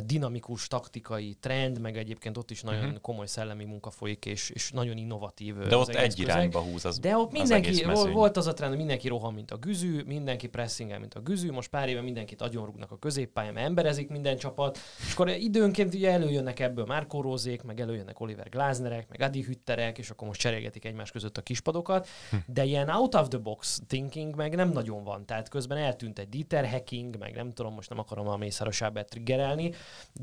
dinamikus, taktikai trend, meg egyébként ott is nagyon komoly szellemi munka folyik, és nagyon innovatív. De ott egy irányba húz az. De ott mindenki, volt az a trend, hogy mindenki rohan, mint a güzű, mindenki pressingel, mint a güzű, most pár éve mindenkit agyonrúgnak a középpályán, emberezik minden csapat, és akkor időnként ugye előjönnek ebből Marco Rosék, meg előjönnek Oliver Glasnerek, meg Adi Hütterek, és akkor most cserélgetik egymás között a kispadokat, de ilyen out of the box thinking meg nem nagyon van, tehát közben eltűnt egy Dieter Hecking, meg nem tudom, most nem akarom a Mészáros Ábelt triggerelni,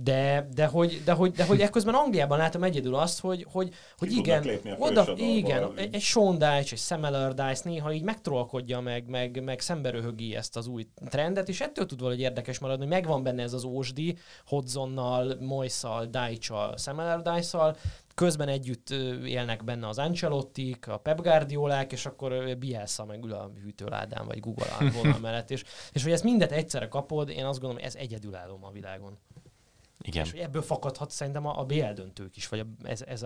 játszani, de hogy ekközben Angliában látom egyedül azt, hogy igen, oda, igen, egy Sean Dyche, egy Sam Allardyce néha így megtrollkodja meg szemberöhögi ezt az új trendet, és ettől tud valahogy érdekes maradni, hogy megvan benne ez az ósdi, Hodgsonnal, Moyessal, Dyche-al, Sam Allardyce-al, közben együtt élnek benne az Ancelottik, a Pep Guardiolák, és akkor Bielsa megül a hűtőládán, vagy Google-án volna mellett. És hogy ezt mindet egyszerre kapod, én azt gondolom, ez egyedülálló ma a világon. Igen. És ebből fakadhat szerintem a BL döntők is, vagy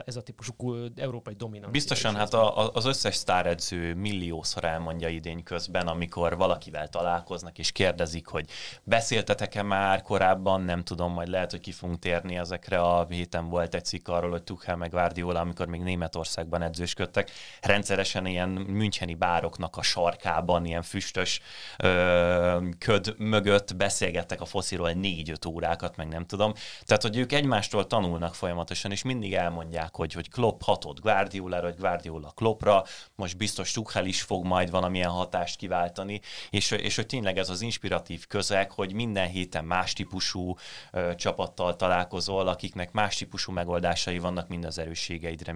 ez a típusú európai dominancia. Biztosan, hát az összes sztáredző milliószor elmondja idény közben, amikor valakivel találkoznak és kérdezik, hogy beszéltetek-e már korábban, nem tudom, majd lehet, hogy ki fogunk térni ezekre. A héten volt egy cikk arról, hogy Tuchel meg Guardiola, amikor még Németországban edzősködtek, rendszeresen ilyen müncheni bároknak a sarkában, ilyen füstös köd mögött beszélgettek a fociról 4-5 órákat, meg nem tudom. Tehát, hogy ők egymástól tanulnak folyamatosan, és mindig elmondják, hogy Klopp hatott Guardiolára, vagy Guardiola Kloppra, most biztos Tuchel is fog majd valamilyen hatást kiváltani, és hogy tényleg ez az inspiratív közeg, hogy minden héten más típusú csapattal találkozol, akiknek más típusú megoldásai vannak mind az erősségeidre,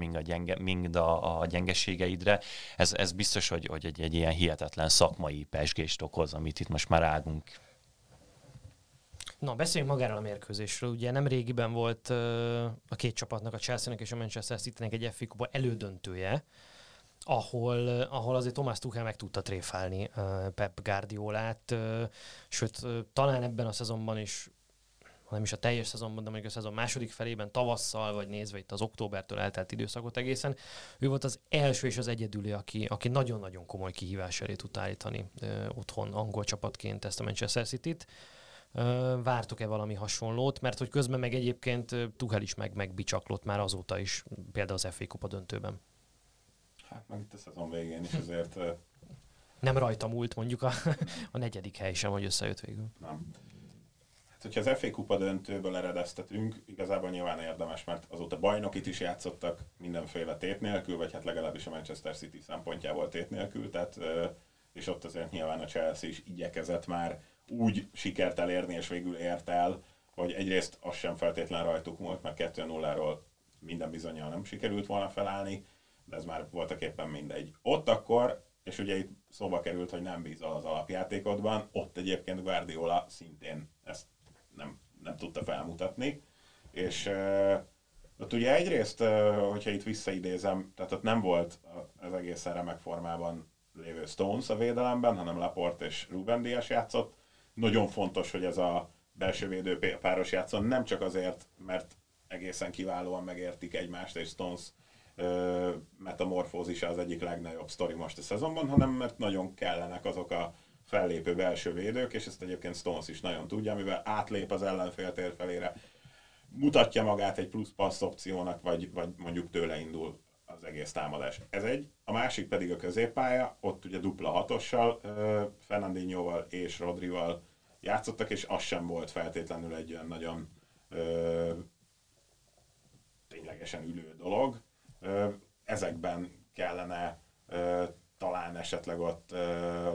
mind a gyengeségeidre. Ez biztos, hogy egy ilyen hihetetlen szakmai pezsgést okoz, amit itt most már águnk. Na, beszéljünk magáról a mérkőzésről. Ugye nem régiben volt a két csapatnak, a Chelsea-nek és a Manchester City-nek egy FA Kupa elődöntője, ahol azért Thomas Tuchel meg tudta tréfálni Pep Guardiolát, sőt, talán ebben a szezonban is, nem is a teljes szezonban, de mondjuk a szezon második felében, tavasszal, vagy nézve itt az októbertől eltelt időszakot egészen, ő volt az első és az egyedüli, aki nagyon-nagyon komoly kihívás elé tud állítani otthon angol csapatként ezt a Manchester City-t. Vártok-e valami hasonlót? Mert hogy közben meg egyébként Tuchel is megbicsaklott már azóta is, például az FA Kupa döntőben. Hát meg itt a szezon végén is azért... Nem rajta múlt mondjuk a negyedik hely sem, hogy összejött végül. Nem. Hát hogyha az FA Kupa döntőből eredeztetünk, igazából nyilván érdemes, mert azóta bajnokit is játszottak mindenféle tét nélkül, vagy hát legalábbis a Manchester City szempontjából tét nélkül, tehát, és ott azért nyilván a Chelsea is igyekezett már úgy sikert elérni, és végül ért el, hogy egyrészt az sem feltétlen rajtuk múlt, mert 2-0-ról minden bizonnyal nem sikerült volna felállni, de ez már voltak éppen mindegy. Ott akkor, és ugye itt szóba került, hogy nem bízol az alapjátékodban, ott egyébként Guardiola szintén ezt nem tudta felmutatni, és ott ugye egyrészt, hogyha itt visszaidézem, tehát ott nem volt az egészen remek formában lévő Stones a védelemben, hanem Laporte és Ruben Díaz játszott. Nagyon fontos, hogy ez a belső védő páros játszon, nem csak azért, mert egészen kiválóan megértik egymást, és Stones metamorfózisa az egyik legnagyobb sztori most a szezonban, hanem mert nagyon kellenek azok a fellépő belső védők, és ezt egyébként Stones is nagyon tudja, mivel átlép az ellenfél tér felére, mutatja magát egy plusz passz opciónak, vagy mondjuk tőle indul az egész támadás. Ez egy, a másik pedig a középpálya, ott ugye dupla hatossal, Fernandinhoval és Rodrival játszottak, és az sem volt feltétlenül egy olyan nagyon ténylegesen ülő dolog. Ezekben kellene talán esetleg ott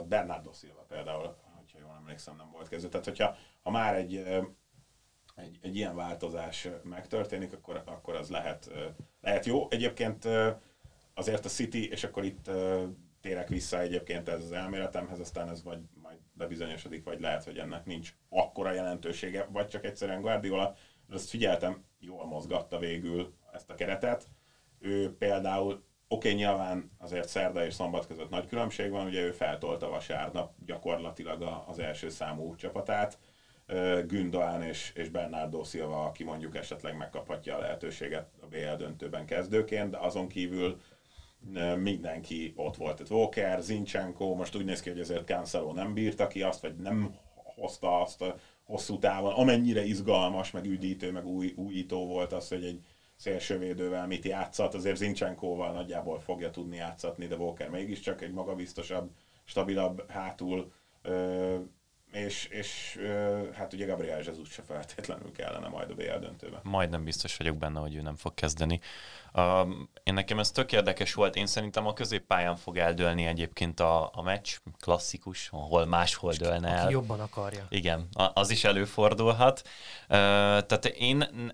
Bernardo Silva például, hogyha jól emlékszem, nem volt kezdő. Tehát hogyha már egy ilyen változás megtörténik, akkor az lehet jó. Egyébként azért a City, és akkor itt térek vissza egyébként ez az elméletemhez, aztán ez majd bebizonyosodik, vagy lehet, hogy ennek nincs akkora jelentősége, vagy csak egyszerűen Guardiola, azt figyeltem, jól mozgatta végül ezt a keretet. Ő például, nyilván azért szerda és szombat között nagy különbség van, ugye ő feltolta vasárnap gyakorlatilag az első számú csapatát, Gündoğan és Bernardo Silva, aki mondjuk esetleg megkaphatja a lehetőséget a BL döntőben kezdőként, de azon kívül mindenki ott volt. Tehát Walker, Zinchenko, most úgy néz ki, hogy azért Cancelo nem bírta ki azt, vagy nem hozta azt a hosszú távon, amennyire izgalmas, meg üdítő, meg újító volt az, hogy egy szélsővédővel mit játszat, azért Zincsenkóval nagyjából fogja tudni játszatni, de Walker mégiscsak egy magabiztosabb, stabilabb hátul És hát ugye Gabriel Jesus se feltétlenül kellene majd a BL döntőben. Majdnem biztos vagyok benne, hogy ő nem fog kezdeni. Én nekem ez tök érdekes volt, én szerintem a középpályán fog eldőlni egyébként a meccs, klasszikus, ahol máshol dőlne el. Aki jobban akarja. Igen, az is előfordulhat. Tehát én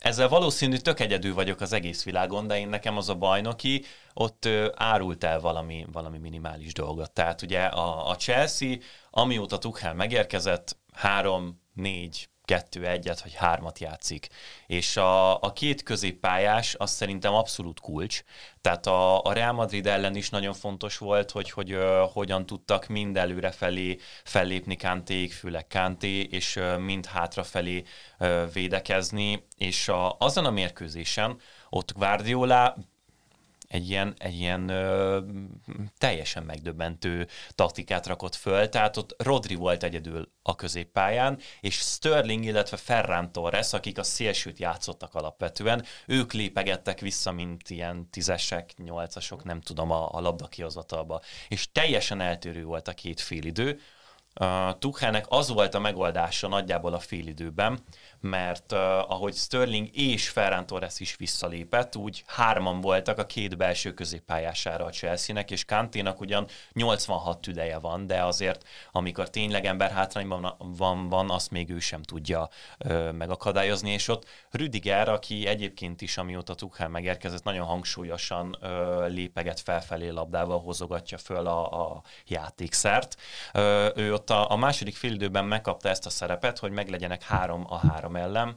ezzel valószínű tök egyedül vagyok az egész világon, de én nekem az a bajnoki, ott árult el valami minimális dolgot. Tehát ugye a Chelsea, amióta Tuchel megérkezett, 3-4-2-1-et vagy 3-at játszik. És a két középpályás az szerintem abszolút kulcs. Tehát a Real Madrid ellen is nagyon fontos volt, hogy hogyan tudtak mind előrefelé fellépni Kantéig, főleg Kanté, és mind hátrafelé védekezni. És azon a mérkőzésen ott Guardiola egy ilyen teljesen megdöbbentő taktikát rakott föl, tehát ott Rodri volt egyedül a középpályán, és Sterling, illetve Ferran Torres, akik a szélsőt játszottak alapvetően, ők lépegettek vissza, mint ilyen 10-esek, 8-asok, nem tudom, a labda kihozatalba. És teljesen eltérő volt a két félidő. Tuchelnek az volt a megoldása nagyjából a félidőben, mert ahogy Sterling és Ferran Torres is visszalépett, úgy hárman voltak a két belső középpályására a Chelsea-nek, és Kanténak ugyan 86 tüdeje van, de azért amikor tényleg ember hátrányban van, azt még ő sem tudja megakadályozni, és ott Rüdiger, aki egyébként is, amióta Tuchel megérkezett, nagyon hangsúlyosan lépeget felfelé labdával, hozogatja föl a játékszert. Ő ott a második félidőben megkapta ezt a szerepet, hogy meglegyenek 3-3 ellen,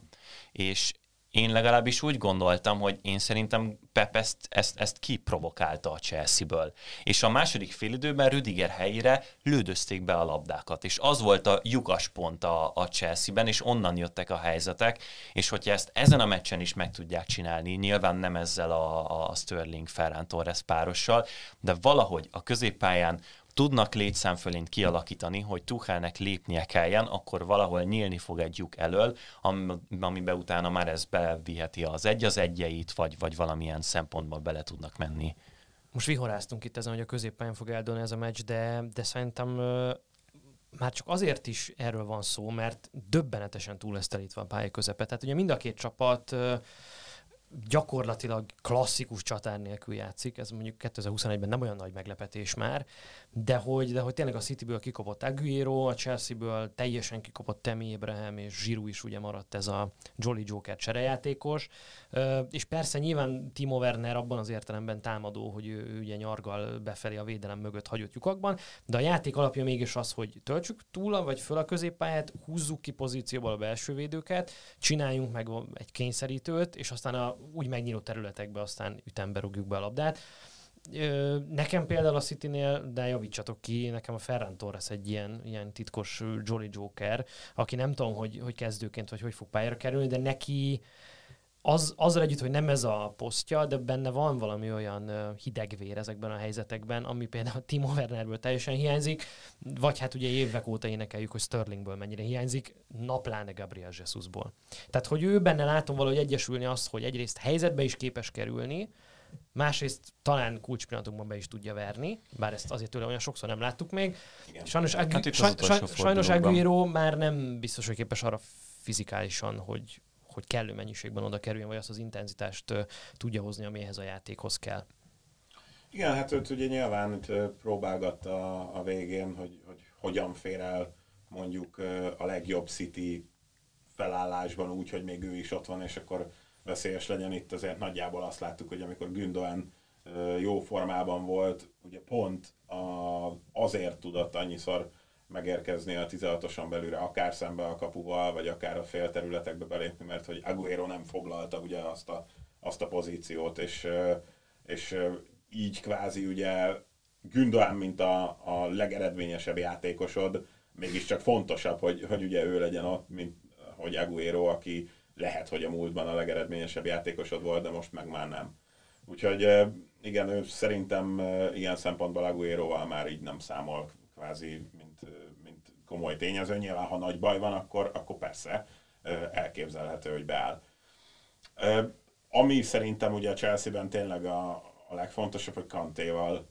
és én legalábbis úgy gondoltam, hogy én szerintem Pep ezt kiprovokálta a Chelsea-ből. És a második félidőben Rüdiger helyére lődözték be a labdákat, és az volt a lyukas pont a Chelsea-ben, és onnan jöttek a helyzetek, és hogyha ezt ezen a meccsen is meg tudják csinálni, nyilván nem ezzel a Sterling-Ferran Torres párossal, de valahogy a középpályán tudnak létszám fölén kialakítani, hogy Tuchelnek lépnie kelljen, akkor valahol nyílni fog egy lyuk elől, amiben utána már ez beviheti az egy az egyeit, vagy valamilyen szempontból bele tudnak menni. Most vihoráztunk itt ezen, hogy a középpályán fog eldőlni ez a meccs, de szerintem már csak azért is erről van szó, mert döbbenetesen túl lesz telítve a pálya közepe. Tehát ugye mind a két csapat gyakorlatilag klasszikus csatár nélkül játszik, ez mondjuk 2021-ben nem olyan nagy meglepetés már, de hogy tényleg a Cityből kikopott Agüero, a Chelsea-ből teljesen kikopott Tammy Abraham, és Giroud is ugye maradt ez a Jolly Joker cserejátékos, és persze nyilván Timo Werner abban az értelemben támadó, hogy ő ugye nyargal befelé a védelem mögött hagyott lyukakban, de a játék alapja mégis az, hogy töltsük túl, vagy föl a középpályát, húzzuk ki pozícióból a belső védőket, csináljunk meg egy kényszerítőt, és aztán a úgy megnyíló területekbe aztán ütembe rúgjuk be a labdát. Nekem például a Citynél, de javítsatok ki, nekem a Ferran Torres egy ilyen titkos Jolly Joker, aki nem tudom, hogy kezdőként vagy hogy fog pályára kerülni, de neki azzal együtt, hogy nem ez a posztja, de benne van valami olyan hidegvér ezekben a helyzetekben, ami például Timo Wernerből teljesen hiányzik, vagy hát ugye évek óta énekeljük, hogy Sterlingből mennyire hiányzik, napláne Gabriel Jesusból. Tehát, hogy ő benne látom valahogy egyesülni azt, hogy egyrészt helyzetbe is képes kerülni, másrészt talán kulcspillanatokban be is tudja verni, bár ezt azért tőle olyan sokszor nem láttuk még. Igen. Sajnos Agüero már nem biztos, hogy képes arra fizikálisan, hogy kellő mennyiségben oda kerüljön, vagy azt az intenzitást tudja hozni, amihez a játékhoz kell. Igen, hát őt ugye nyilván próbálgatta a végén, hogy hogyan fér el mondjuk a legjobb City felállásban úgy, hogy még ő is ott van, és akkor veszélyes legyen itt. Azért nagyjából azt láttuk, hogy amikor Gündoğan jó formában volt, ugye pont azért tudott annyiszor megérkezni a 16-oson belülre, akár szembe a kapuval, vagy akár a fél területekbe belépni, mert hogy Agüero nem foglalta ugye azt a pozíciót, és így kvázi ugye Gündoğan, mint a legeredményesebb játékosod, mégiscsak fontosabb, hogy ugye ő legyen ott, mint hogy Agüero, aki lehet, hogy a múltban a legeredményesebb játékosod volt, de most meg már nem. Úgyhogy igen, ő szerintem ilyen szempontból Agüeroval már így nem számol kvázi, mint komoly tényező. Nyilván, ha nagy baj van, akkor persze elképzelhető, hogy beáll. Ami szerintem ugye a Chelsea-ben tényleg a legfontosabb, hogy Kantéval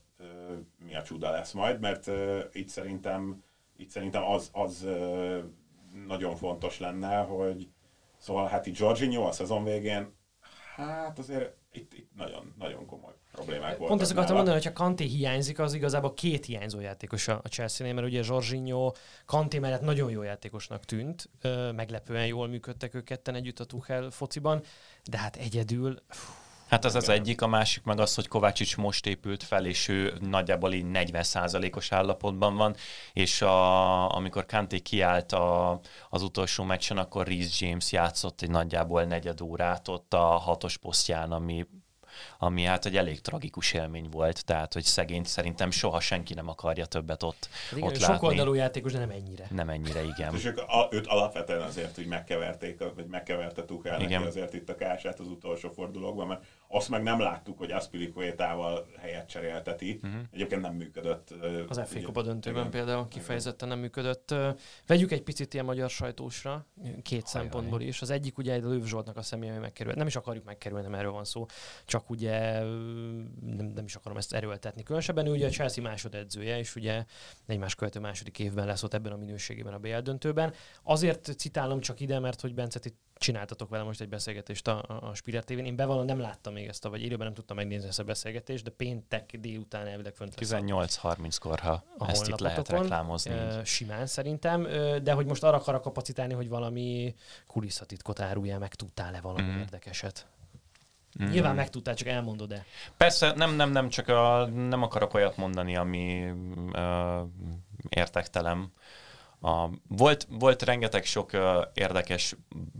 mi a csuda lesz majd, mert itt szerintem Itt szerintem az nagyon fontos lenne, hogy szóval hát itt Jorginho a szezon végén, hát azért itt nagyon, nagyon komoly problémák voltak. Pont ezt akartam mondani, hogy ha Kanté hiányzik, az igazából két hiányzó játékos a Chelsea-nél, mert ugye Jorginho Kanté mellett nagyon jó játékosnak tűnt, meglepően jól működtek ők ketten együtt a Tuchel fociban, de hát egyedül... Hát ez az egyik, a másik meg az, hogy Kovácsics most épült fel, és ő nagyjából így 40%-os állapotban van, és amikor Kanté kiállt az utolsó meccsen, akkor Reece James játszott egy nagyjából negyed órát ott a 6-os posztján, ami hát egy elég tragikus élmény volt, tehát hogy szegényt szerintem soha senki nem akarja többet ott látni. Sok oldalú játékos, de nem ennyire. Nem ennyire, igen. És őt alapvetően azért, hogy megkeverte Tuchelnek azért itt a kását az utolsó fordulókban, mert azt meg nem láttuk, hogy Azpilicuétával helyet cserélteti. Uh-huh. Egyébként nem működött. Az FA Kupa döntőben például kifejezetten nem működött. Vegyük egy picit ilyen magyar sajtósra, két szempontból is. Az egyik ugye Löw Zsoltnak a személye, ami megkerül. Nem is akarjuk megkerülni, mert erről van szó, csak ugye nem is akarom ezt erőltetni különösebben. Ő ugye a Chelsea másodedzője, és ugye egymás követő második évben lesz ott ebben a minőségében a BL döntőben. Azért citálom csak ide, mert hogy Bence, itt csináltatok vele most egy beszélgetést a Spiegel TV-n. Én bevallom, nem láttam még ezt, vagy élőben nem tudtam megnézni ezt a beszélgetést, de péntek délután elvileg fönt lesz. 18:30-kor, ha ezt itt lehet reklámozni. Simán szerintem, de hogy most arra akarok kapacitálni, hogy valami kulisszatitkot áruljál, meg tudtál-e valami érdekeset? Nyilván megtudtál, csak elmondod-e? Persze, nem, csak nem akarok olyat mondani, ami értektelen. Volt rengeteg sok érdekes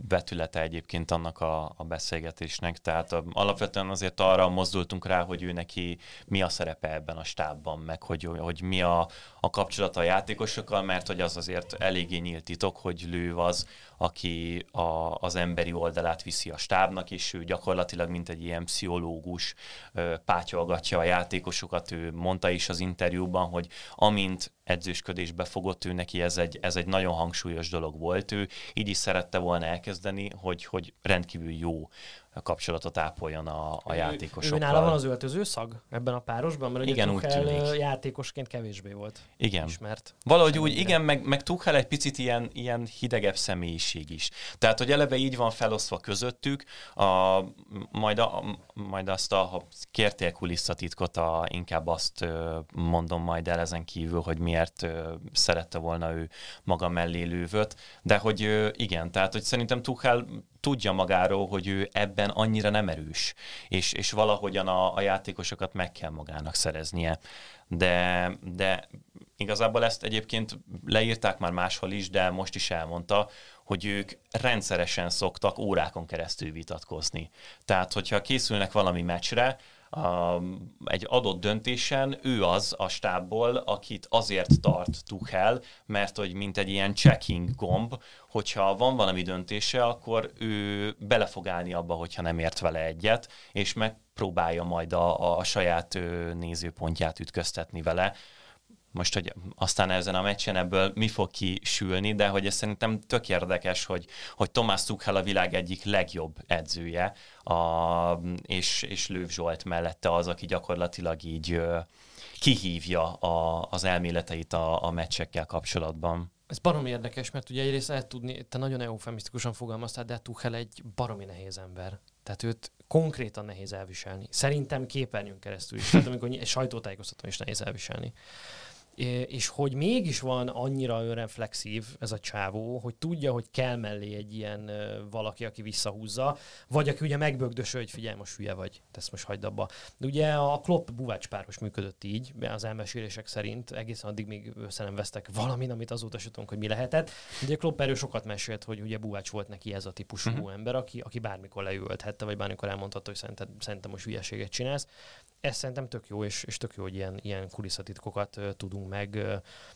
vetülete egyébként annak a beszélgetésnek, tehát alapvetően azért arra mozdultunk rá, hogy ő neki mi a szerepe ebben a stábban, meg hogy mi a kapcsolata a játékosokkal, mert hogy az azért eléggé nyílt titok, hogy Löw az, aki az emberi oldalát viszi a stábnak, és ő gyakorlatilag mint egy ilyen pszichológus pátyolgatja a játékosokat. Ő mondta is az interjúban, hogy amint edzősködésbe fogott, ő neki ez egy nagyon hangsúlyos dolog volt. Ő így is szerette volna elkezdeni, hogy rendkívül jó kapcsolatot ápoljon a játékosokkal. Ő nála van az öltöző szag ebben a párosban? Mert igen, úgy tűnik. Játékosként kevésbé volt igen. Ismert. Valahogy úgy, igen, meg Tuchel egy picit ilyen hidegebb személyiség is. Tehát, hogy eleve így van felosztva közöttük, majd azt, ha kértél kulisszatitkot, inkább azt mondom majd el ezen kívül, hogy miért szerette volna ő maga mellé Löwöt, de hogy igen, tehát, hogy szerintem Tuchel tudja magáról, hogy ő ebben annyira nem erős, és valahogyan a játékosokat meg kell magának szereznie. De igazából ezt egyébként leírták már máshol is, de most is elmondta, hogy ők rendszeresen szoktak órákon keresztül vitatkozni. Tehát, hogyha készülnek valami meccsre, egy adott döntésen ő az a stábból, akit azért tart Tuchel, mert hogy mint egy ilyen checking gomb, hogyha van valami döntése, akkor ő bele fog állni abba, hogyha nem ért vele egyet, és megpróbálja majd a saját nézőpontját ütköztetni vele. Most, hogy aztán ezen a meccsen ebből mi fog kisülni, de hogy ez szerintem tök érdekes, hogy Thomas Tuchel a világ egyik legjobb edzője, és Löw Zsolt mellette az, aki gyakorlatilag így kihívja az elméleteit a meccsekkel kapcsolatban. Ez baromi érdekes, mert ugye egyrészt lehet tudni, te nagyon eufemisztikusan fogalmaztál, de Tuchel egy baromi nehéz ember. Tehát őt konkrétan nehéz elviselni. Szerintem képernyőn keresztül is, tehát amikor egy sajtótájékoztatón is nehéz elviselni. És hogy mégis van annyira önreflexív ez a csávó, hogy tudja, hogy kell mellé egy ilyen valaki, aki visszahúzza, vagy aki ugye megbögdösöl, hogy figyelj, most hülye vagy, te ezt most hagyd abba. De ugye a Klopp-Buvács páros működött így, az elmesélések szerint egészen addig még össze nem vesztek valamin, amit azóta se tudunk, hogy mi lehetett. Ugye Klopp erről sokat mesélt, hogy ugye Buvács volt neki ez a típusú ember, aki bármikor leülthette, vagy bármikor elmondhatta, hogy szerintem most hülyeséget csinálsz. Ez szerintem tök jó, és tök jó, hogy ilyen kulisszatitkokat tudunk meg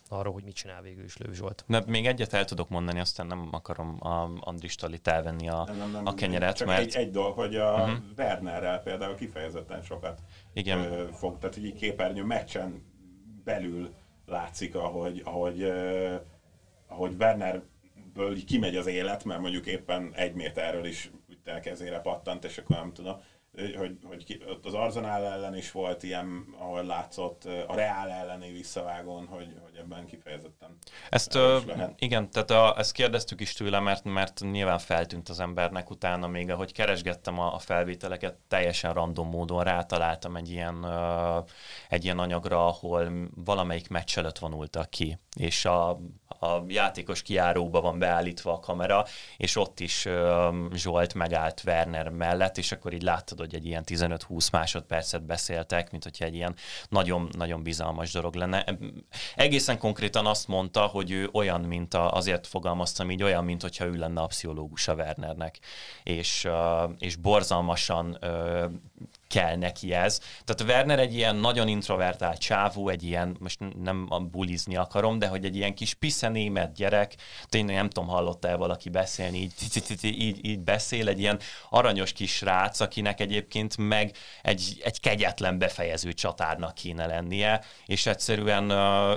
arról, hogy mit csinál végül is Löw Zsolt. Na, még egyet el tudok mondani, aztán nem akarom Andristól itt elvenni a kenyeret. Csak mert... egy dolog, hogy a Wernerrel például kifejezetten sokat fog. Tehát így képernyő meccsen belül látszik, ahogy Wernerből így kimegy az élet, mert mondjuk éppen egy méterről is elkezére pattant, és akkor nem tudom. hogy az Arsenal ellen is volt ilyen, ahol látszott a Real elleni visszavágón, hogy ebben kifejezetten. Ezt igen, tehát ezt kérdeztük is tőle, mert nyilván feltűnt az embernek utána, még ahogy keresgettem a felvételeket, teljesen random módon rátaláltam egy ilyen anyagra, ahol valamelyik meccs előtt vonultak ki, és a játékos kijáróba van beállítva a kamera, és ott is Zsolt megállt Werner mellett, és akkor így láttad, hogy egy ilyen 15-20 másodpercet beszéltek, mint hogyha egy ilyen nagyon-nagyon bizalmas dolog lenne. Egészen konkrétan azt mondta, hogy ő olyan, mint azért fogalmaztam így, olyan, mint hogyha ő lenne a pszichológusa Wernernek, és borzalmasan kell neki ez. Tehát Werner egy ilyen nagyon introvertált csávó, egy ilyen, most nem bulizni akarom, de hogy egy ilyen kis pisze német gyerek, tényleg nem tudom, hallotta-e valaki beszélni, így beszél, egy ilyen aranyos kis srác, akinek egyébként meg egy kegyetlen befejező csatárnak kéne lennie, és egyszerűen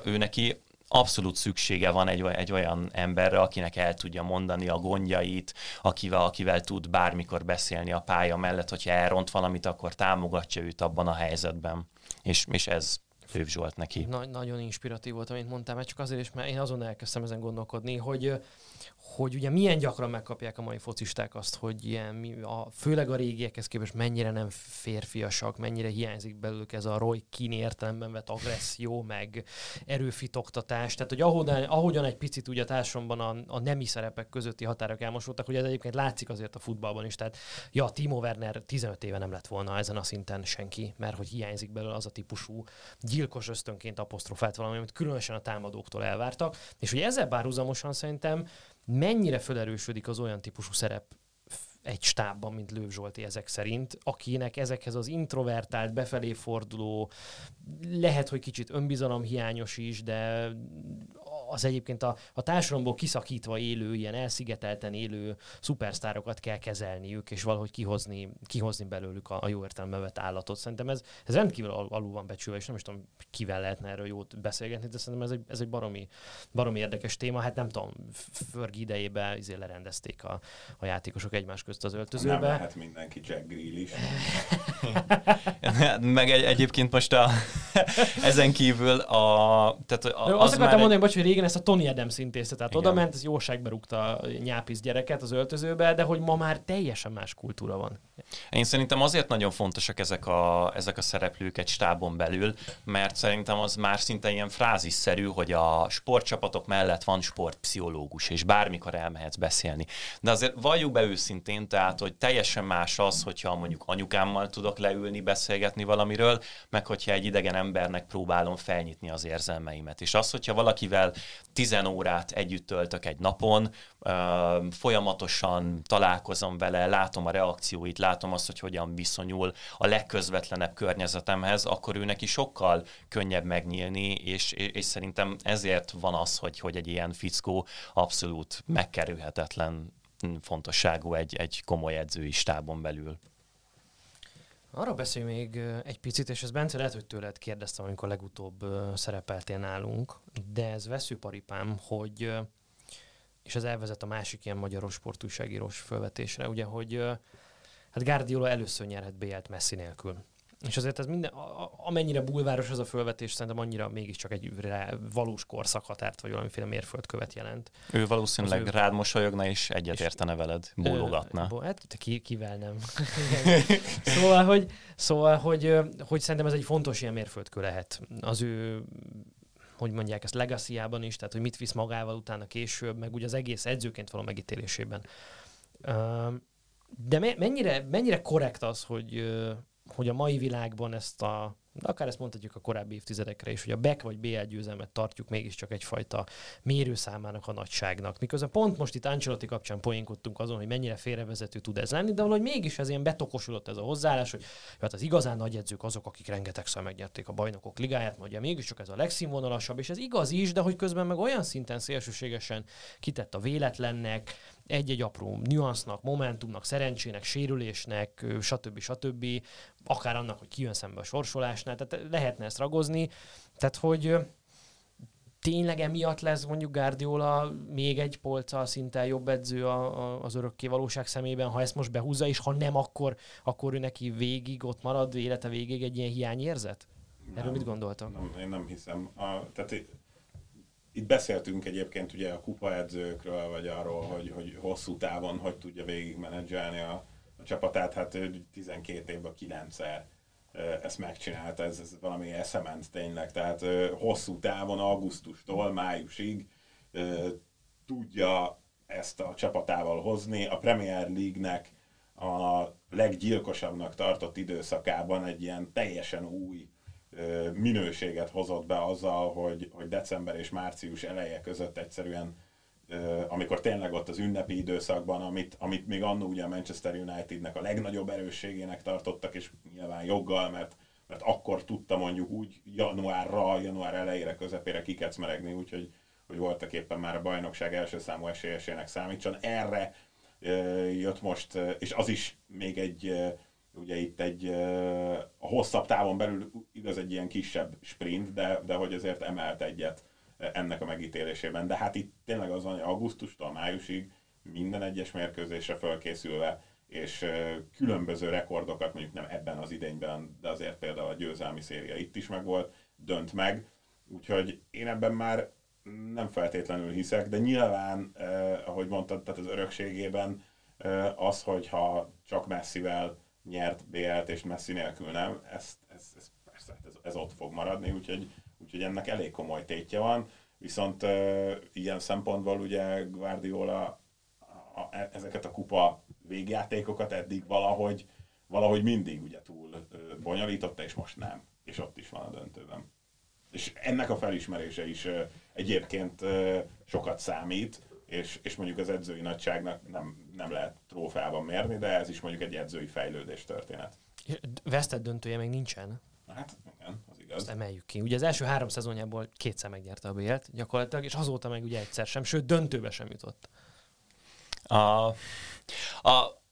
ő neki abszolút szüksége van egy olyan emberre, akinek el tudja mondani a gondjait, akivel tud bármikor beszélni a pálya mellett, hogyha elront valamit, akkor támogatja őt abban a helyzetben. És ez Főv Zsolt neki. Nagyon inspiratív volt, amit mondtál, mert csak azért is, mert én azon elkezdtem ezen gondolkodni, hogy ugye milyen gyakran megkapják a mai focisták azt, hogy ilyen, főleg a régiekhez képest mennyire nem férfiasak, mennyire hiányzik belőlük ez a Roy Keane értelemben vett agresszió, meg erőfitoktatás. Tehát, hogy ahogyan egy picit ugye a társamban a nemi szerepek közötti határok elmosoltak, hogy ez egyébként látszik azért a futballban is. Tehát, Timo Werner 15 éve nem lett volna ezen a szinten senki, mert hogy hiányzik belőle az a típusú gyilkos ösztönként apostrofált valami, amit különösen a támadóktól elvártak. És hogy ezzel párhuzamosan szerintem mennyire felerősödik az olyan típusú szerep egy stábban, mint Lőw Zsolti ezek szerint, akinek ezekhez az introvertált, befelé forduló, lehet, hogy kicsit önbizalomhiányos is, de az egyébként a társadalomból kiszakítva élő, ilyen elszigetelten élő szupersztárokat kell kezelniük, és valahogy kihozni belőlük a jó értelemben vett állatot. Szerintem ez rendkívül alul van becsülve, és nem is tudom, kivel lehetne erről jót beszélgetni, de szerintem ez egy baromi érdekes téma. Hát nem tudom, Fergie idejében lerendezték a játékosok egymás közt az öltözőbe. Nem lehet mindenki Jack Grealish is. Meg egyébként most ezen kívül tehát azt akartam mondani, bocs, hogy régen ezt a Tony Adams intézte, tehát igen, oda ment, ez jóságba rúgta a nyápisz gyereket az öltözőbe, de hogy ma már teljesen más kultúra van. Én szerintem azért nagyon fontosak ezek a szereplők egy stábon belül, mert szerintem az már szinte ilyen frázisszerű, hogy a sportcsapatok mellett van sportpszichológus, és bármikor elmehetsz beszélni. De azért valljuk be őszintén, tehát, hogy teljesen más az, hogyha mondjuk anyukámmal tudok leülni, beszélgetni valamiről, meg hogyha egy idegen embernek próbálom felnyitni az érzelmeimet. És az, hogyha valakivel 10 órát együtt töltök egy napon, folyamatosan találkozom vele, látom a reakcióit, látom azt, hogy hogyan viszonyul a legközvetlenebb környezetemhez, akkor ő neki sokkal könnyebb megnyílni, és szerintem ezért van az, hogy egy ilyen fickó abszolút megkerülhetetlen fontosságú egy komoly edzői stábon belül. Arra beszélj még egy picit, és ez Bence, lehet, hogy tőled kérdeztem, amikor legutóbb szerepeltél nálunk, de ez veszőparipám, hogy, és ez elvezet a másik ilyen magyaros sportújságírós felvetésre, ugye, hogy hát Guardiola először nyerhet BL-t Messi nélkül. És azért ez minden, amennyire bulváros ez a fölvetés, szerintem annyira mégiscsak egy valós korszakhatárt, vagy valamiféle mérföldkövet jelent. Ő valószínűleg rád mosolyogna, és egyetértene veled, bólogatna. Hát kivel nem. Szóval, hogy szerintem ez egy fontos ilyen mérföldkő lehet. Az ő, hogy mondják ezt, legacy-ában is, tehát hogy mit visz magával utána később, meg ugye az egész edzőként való megítélésében. De mennyire korrekt az, hogy a mai világban ezt akár ezt mondhatjuk a korábbi évtizedekre is, hogy a BEK vagy BL győzelmet tartjuk mégiscsak egyfajta mérőszámának, a nagyságnak. Miközben pont most itt Ancelotti kapcsán poénkodtunk azon, hogy mennyire félrevezető tud ez lenni, de valahogy mégis ez ilyen betokosulott ez a hozzáállás, hogy hát az igazán nagy edzők azok, akik rengetegszer megnyerték a Bajnokok Ligáját, mert ugye mégiscsak ez a legszínvonalasabb, és ez igaz is, de hogy közben meg olyan szinten szélsőségesen kitett a véletlennek, egy-egy apró nüansznak, momentumnak, szerencsének, sérülésnek, stb. Akár annak, hogy kijön szembe a sorsolásnál, tehát lehetne ezt ragozni. Tehát, hogy tényleg emiatt lesz mondjuk Guardiola még egy polccal szinten jobb edző az örökké valóság szemében, ha ezt most behúzza, és ha nem, akkor ő neki végig ott marad, élete végig egy ilyen hiányérzet? Erről mit gondoltam? Nem, én nem hiszem. Tehát itt beszéltünk egyébként ugye a kupaedzőkről, vagy arról, hogy hosszú távon hogy tudja végigmenedzselni a csapatát. Hát 12 évben 9-szer ezt megcsinálta, ez valami eszement tényleg. Tehát hosszú távon, augusztustól májusig tudja ezt a csapatával hozni. A Premier League-nek a leggyilkosabbnak tartott időszakában egy ilyen teljesen új minőséget hozott be azzal, hogy december és március eleje között egyszerűen, amikor tényleg ott az ünnepi időszakban, amit még annó ugye a Manchester Unitednek a legnagyobb erősségének tartottak, és nyilván joggal, mert akkor tudta mondjuk úgy január elejére, közepére kikecmeregni, úgyhogy hogy voltak éppen már a bajnokság első számú esélyesének számítson. Erre jött most, és az is még ugye itt egy a hosszabb távon belül igaz egy ilyen kisebb sprint, de hogy azért emelt egyet ennek a megítélésében. De hát itt tényleg az van, hogy augusztustól májusig minden egyes mérkőzésre fölkészülve, és különböző rekordokat, mondjuk nem ebben az idényben, de azért például a győzelmi széria itt is megvolt, dönt meg. Úgyhogy én ebben már nem feltétlenül hiszek, de nyilván, ahogy mondtad, tehát az örökségében az, hogyha csak Messivel nyert BL-t és Messi nélkül nem, ez persze ez ott fog maradni, úgyhogy ennek elég komoly tétje van, viszont ilyen szempontból ugye Guardiola ezeket a kupa végjátékokat eddig valahogy mindig ugye túl bonyolította, és most nem, és ott is van a döntőben. És ennek a felismerése is egyébként sokat számít, és mondjuk az edzői nagyságnak nem lehet trófeában mérni, de ez is mondjuk egy edzői fejlődés történet. Vesztett döntője még nincsen. Hát igen, az igaz. Ezt emeljük ki. Ugye az első 3 szezonjából 2-szer megnyerte a BL-t gyakorlatilag, és azóta meg ugye egyszer sem, sőt döntőbe sem jutott.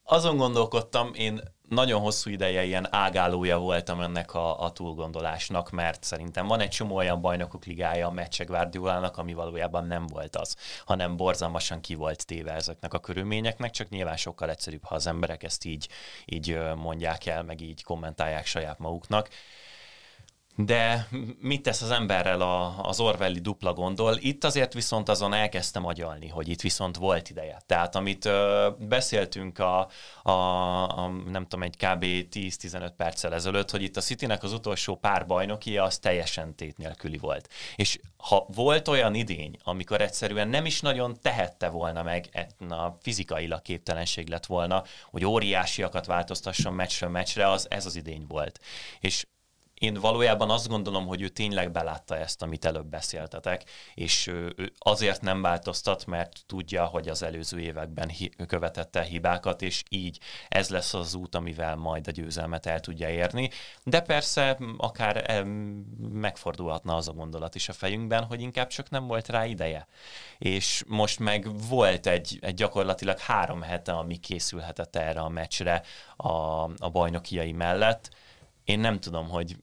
Azon gondolkodtam, én nagyon hosszú ideje ilyen ágálója voltam ennek a túlgondolásnak, mert szerintem van egy csomó olyan Bajnokok Ligája a meccse Guardiolának, ami valójában nem volt az, hanem borzalmasan ki volt téve ezeknek a körülményeknek, csak nyilván sokkal egyszerűbb, ha az emberek ezt így mondják el, meg így kommentálják saját maguknak. De mit tesz az emberrel az Orwelli dupla gondol? Itt azért viszont azon elkezdtem agyalni, hogy itt viszont volt ideje. Tehát amit beszéltünk nem tudom, egy kb. 10-15 perccel ezelőtt, hogy itt a Citynek az utolsó pár bajnokija az teljesen tét nélküli volt. És ha volt olyan idény, amikor egyszerűen nem is nagyon tehette volna meg, fizikailag képtelenség lett volna, hogy óriásiakat változtasson meccsről meccsre, ez az idény volt. És én valójában azt gondolom, hogy ő tényleg belátta ezt, amit előbb beszéltetek, és ő azért nem változtat, mert tudja, hogy az előző években követett el hibákat, és így ez lesz az út, amivel majd a győzelmet el tudja érni. De persze akár megfordulhatna az a gondolat is a fejünkben, hogy inkább csak nem volt rá ideje. És most meg volt egy gyakorlatilag 3 hete, ami készülhetett erre a meccsre a bajnokiai mellett. Én nem tudom, hogy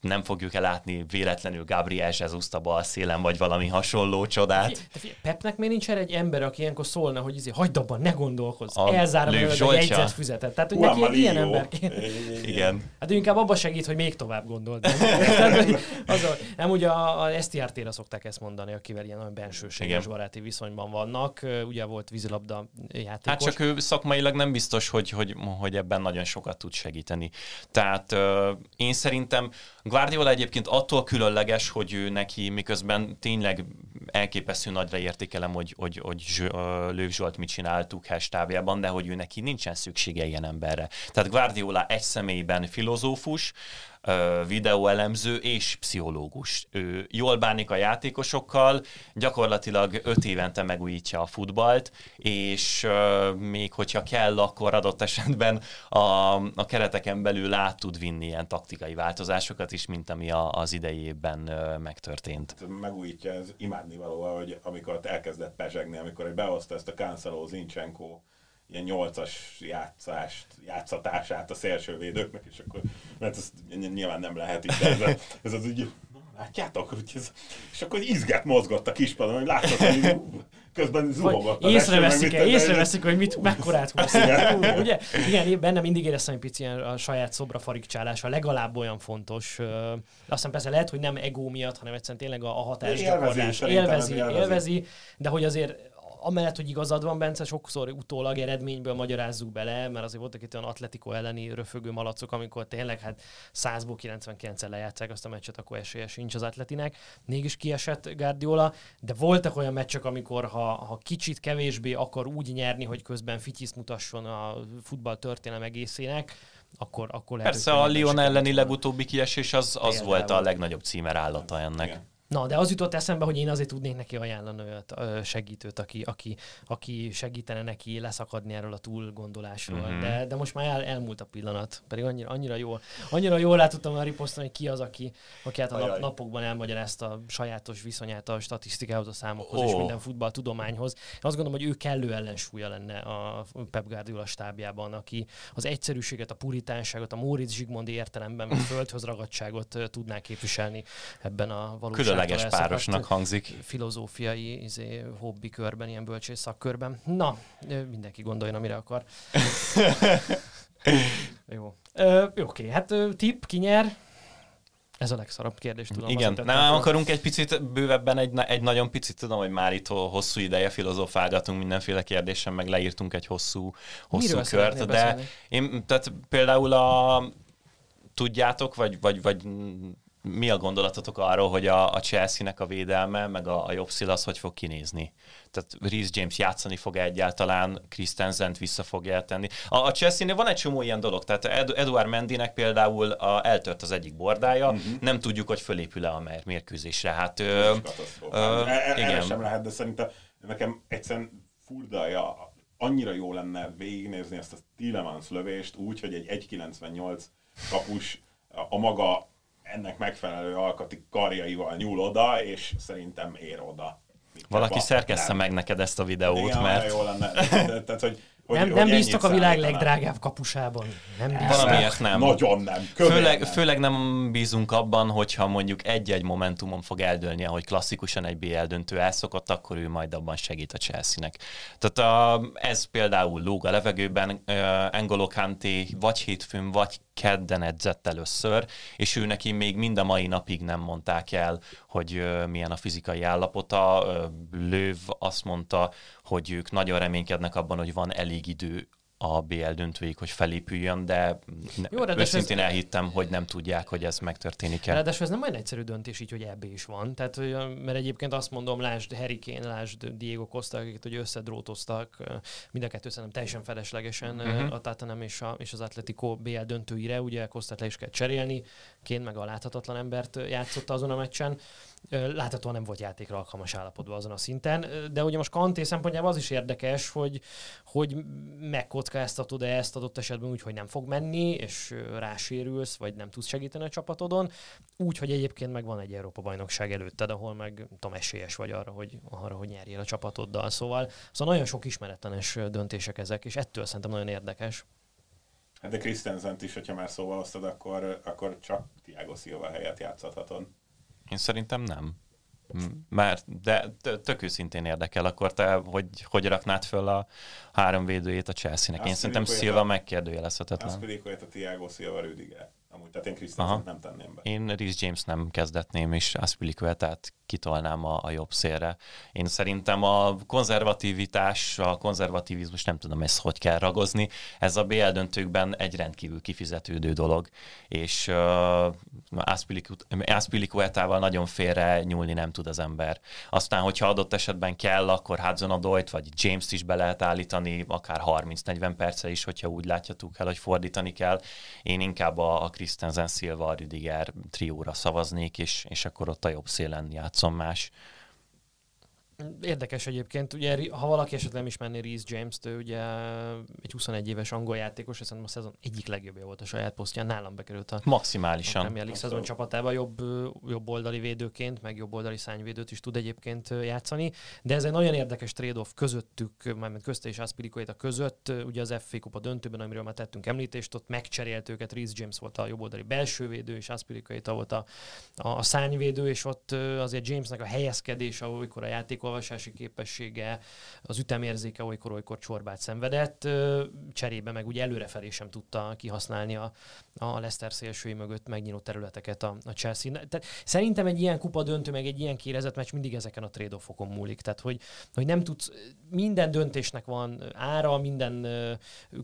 nem fogjuk-e látni véletlenül Gabriel Jesus-t a bal szélen, vagy valami hasonló csodát. Pepnek még nincs erre egy ember, aki ilyenkor szólna, hogy hagyd abban, ne gondolkozz, elzárom előtt a jegyzetfüzetet. Tehát, hogy neki egy ilyen emberként. Igen. Hát inkább abban segít, hogy még tovább gondold. Nem, ugye a STR-tére szokták ezt mondani, akivel ilyen bensőséges baráti viszonyban vannak. Ugye volt vízilabda játékos. Hát csak ő szakmailag nem biztos, hogy ebben nagyon sokat tud segíteni. Tehát én szerintem Guardiola egyébként attól különleges, hogy ő neki miközben tényleg elképesztő nagyra értékelem, hogy Löw Zsolt mit csináltuk hashtábjában, de hogy ő neki nincsen szüksége ilyen emberre. Tehát Guardiola egy személyben filozófus, videóelemző és pszichológus. Ő jól bánik a játékosokkal, gyakorlatilag 5 évente megújítja a futballt, és még hogyha kell, akkor adott esetben a kereteken belül át tud vinni ilyen taktikai változásokat is, mint ami az idejében megtörtént. Megújítja, ez imádnivalóval, hogy amikor elkezdett pezsegni, amikor behozta ezt a Cancelo Zinchenko ilyen 8-as játszatását a szélsővédőknek, és akkor, mert ezt nyilván nem lehet így, ez az úgy, Látjátok? És akkor izgát mozgott a kispadon, hogy látható, hogy közben zuhogott. Észreveszik, hogy mekkorát húsz. Ugye? Igen, bennem mindig éreztem egy pici a saját szobra farigcsálása, legalább olyan fontos. Aztán persze lehet, hogy nem egó miatt, hanem egyszerűen tényleg a hatásgyakorlás élvezi, de hogy azért amellett, hogy igazad van, Bence, sokszor utólag eredményből magyarázzuk bele, mert azért voltak itt olyan Atletico elleni röfögő malacok, amikor tényleg 100-ból 99-en lejátszák azt a meccset, akkor esélye sincs az Atletinek. Mégis kiesett Guardiola, de voltak olyan meccsek, amikor ha kicsit kevésbé akar úgy nyerni, hogy közben fityiszt mutasson a futball történelem egészének, akkor persze a Lyon elleni legutóbbi kiesés az volt a legnagyobb címerállata ennek. Igen. Na, de az jutott eszembe, hogy én azért tudnék neki ajánlani olyat segítőt, aki segítene neki leszakadni erről a túlgondolásról. Mm-hmm. De most már elmúlt a pillanat, pedig annyira jól rá tudtam már riposztani, hogy ki az, aki hát a napokban elmagyarázta a sajátos viszonyát a statisztikához, a számokhoz és minden futball tudományhoz. Én azt gondolom, hogy ő kellő ellensúlya lenne a Pep Guardiola stábjában, aki az egyszerűséget, a puritánságot, a Móricz Zsigmondi értelemben, a földhöz ragadtságot tudná képviselni ebben a valóságban. Különleges párosnak hangzik. Filozófiai hobbi körben, ilyen bölcsész szakkörben. Na, mindenki gondoljon, mire akar. Jó. Oké, hát tipp, ki nyer? Ez a legszarabb kérdés, tudom. Igen, nem akarunk egy picit bővebben, egy nagyon picit, tudom, hogy már itt hosszú ideje filozofálgatunk mindenféle kérdésen, meg leírtunk egy hosszú kört, de én, tehát például tudjátok, vagy mi a gondolatotok arról, hogy a Chelsea-nek a védelme, meg a jobb szél az hogy fog kinézni? Tehát Reece James játszani fog egyáltalán, Christensent vissza fogja tenni. A Chelsea-nél van egy csomó ilyen dolog, tehát Eduard Mendynek például eltört az egyik bordája, nem tudjuk, hogy fölépül-e a mérkőzésre. Hát, erre sem lehet, de szerintem nekem egyszerűen furdaja, annyira jó lenne végignézni ezt a Tielemans lövést úgy, hogy egy 1,98 kapus a maga ennek megfelelő alkati karjaival nyúl oda, és szerintem ér oda. Valaki szerkeszte meg neked ezt a videót, igen, mert... Jól lenne. Tehát, hogy nem bíztok a világ legdrágább kapusában. Nem bíztok. Valamiért nem. Nagyon nem. Főleg nem bízunk abban, hogyha mondjuk egy-egy momentumon fog eldőlni, ahogy klasszikusan egy BL döntő elszokott, akkor ő majd abban segít a Chelsea-nek. Tehát ez például lóg a levegőben, N'Golo Kanté vagy hétfőn, vagy kedden edzett először, és ő neki még mind a mai napig nem mondták el, hogy milyen a fizikai állapota. Löw azt mondta, hogy ők nagyon reménykednek abban, hogy van elég idő a BL döntőig, hogy felépüljön, de őszintén elhittem, hogy nem tudják, hogy ez megtörténik-e. Ráadásul ez nem olyan egyszerű döntés így, hogy EB is van. Tehát, mert egyébként azt mondom, lásd Harry Kane, lásd Diego Costa, akiket hogy összedrótoztak, mind a kettő szerintem teljesen feleslegesen a Tottenham és az Atletico BL döntőire, ugye Costát le is kell cserélni, Kane meg a láthatatlan embert játszotta azon a meccsen. Láthatóan nem volt játékra alkalmas állapotban azon a szinten, de ugye most Kanté szempontjában az is érdekes, hogy megkockáztatod ezt adott esetben úgy, hogy nem fog menni, és rásérülsz, vagy nem tudsz segíteni a csapatodon, úgy, hogy egyébként meg van egy Európa-bajnokság előtted, ahol meg esélyes vagy arra, hogy nyerjél a csapatoddal. Szóval nagyon sok ismeretlenes döntések ezek, és ettől szerintem nagyon érdekes. Hát de Christensent is, hogyha már szóval hoztad, akkor csak Thiago Silva helyett játszhatod. Én szerintem nem. Mert de tök őszintén érdekel, akkor te hogy raknád föl a három védőjét a Chelsea-nek? Én szerintem Silva megkérdőjelezhetetlen. Azt pedig, hogy a Thiago Silva Rüdiger. Amúgy, tehát én Christensen nem tenném be. Én Reece James nem kezdetném, és Azpilicuetát kitolnám a jobb szélre. Én szerintem a konzervativizmus, nem tudom ezt hogy kell ragozni, ez a BL döntőkben egy rendkívül kifizetődő dolog, és Azpilicuetával nagyon félre nyúlni nem tud az ember. Aztán, hogyha adott esetben kell, akkor Hudson-Odoit vagy James-t is be lehet állítani, akár 30-40 perce is, hogyha úgy látjátok el, hogy fordítani kell. Én inkább a Christensen, Silva, a Rüdiger trióra szavaznék, és akkor ott a jobb szélen játszom más. Érdekes egyébként, ugye, ha valaki esetleg nem ismerné Reece James-t, ő ugye egy 21 éves angol játékos, hiszen a szezon egyik legjobbja volt a saját posztján, nálam bekerült a maximálisan. A Premier League szezon csapatába jobb oldali védőként, meg jobb oldali szárnyvédőt is tud egyébként játszani, de ez egy nagyon érdekes trade-off közöttük, mármint közte és Aspilicueta között, ugye az FA Kupa döntőben, amiről már tettünk említést, ott megcserélt őket, Reece James volt a jobb oldali belső védő, és Aspilicueta volt a szárnyvédő, és ott azért Jamesnek a helyezkedése, amikor a játékolvasási képessége, az ütemérzéke olykor csorbát szenvedett, cserébe meg ugye előrefelé sem tudta kihasználni a Leicester szélsői mögött megnyíló területeket a Chelsea. Tehát szerintem egy ilyen kupa döntő, meg egy ilyen kérezett meccs mindig ezeken a trade-offokon múlik. Tehát, hogy nem tudsz, minden döntésnek van ára, minden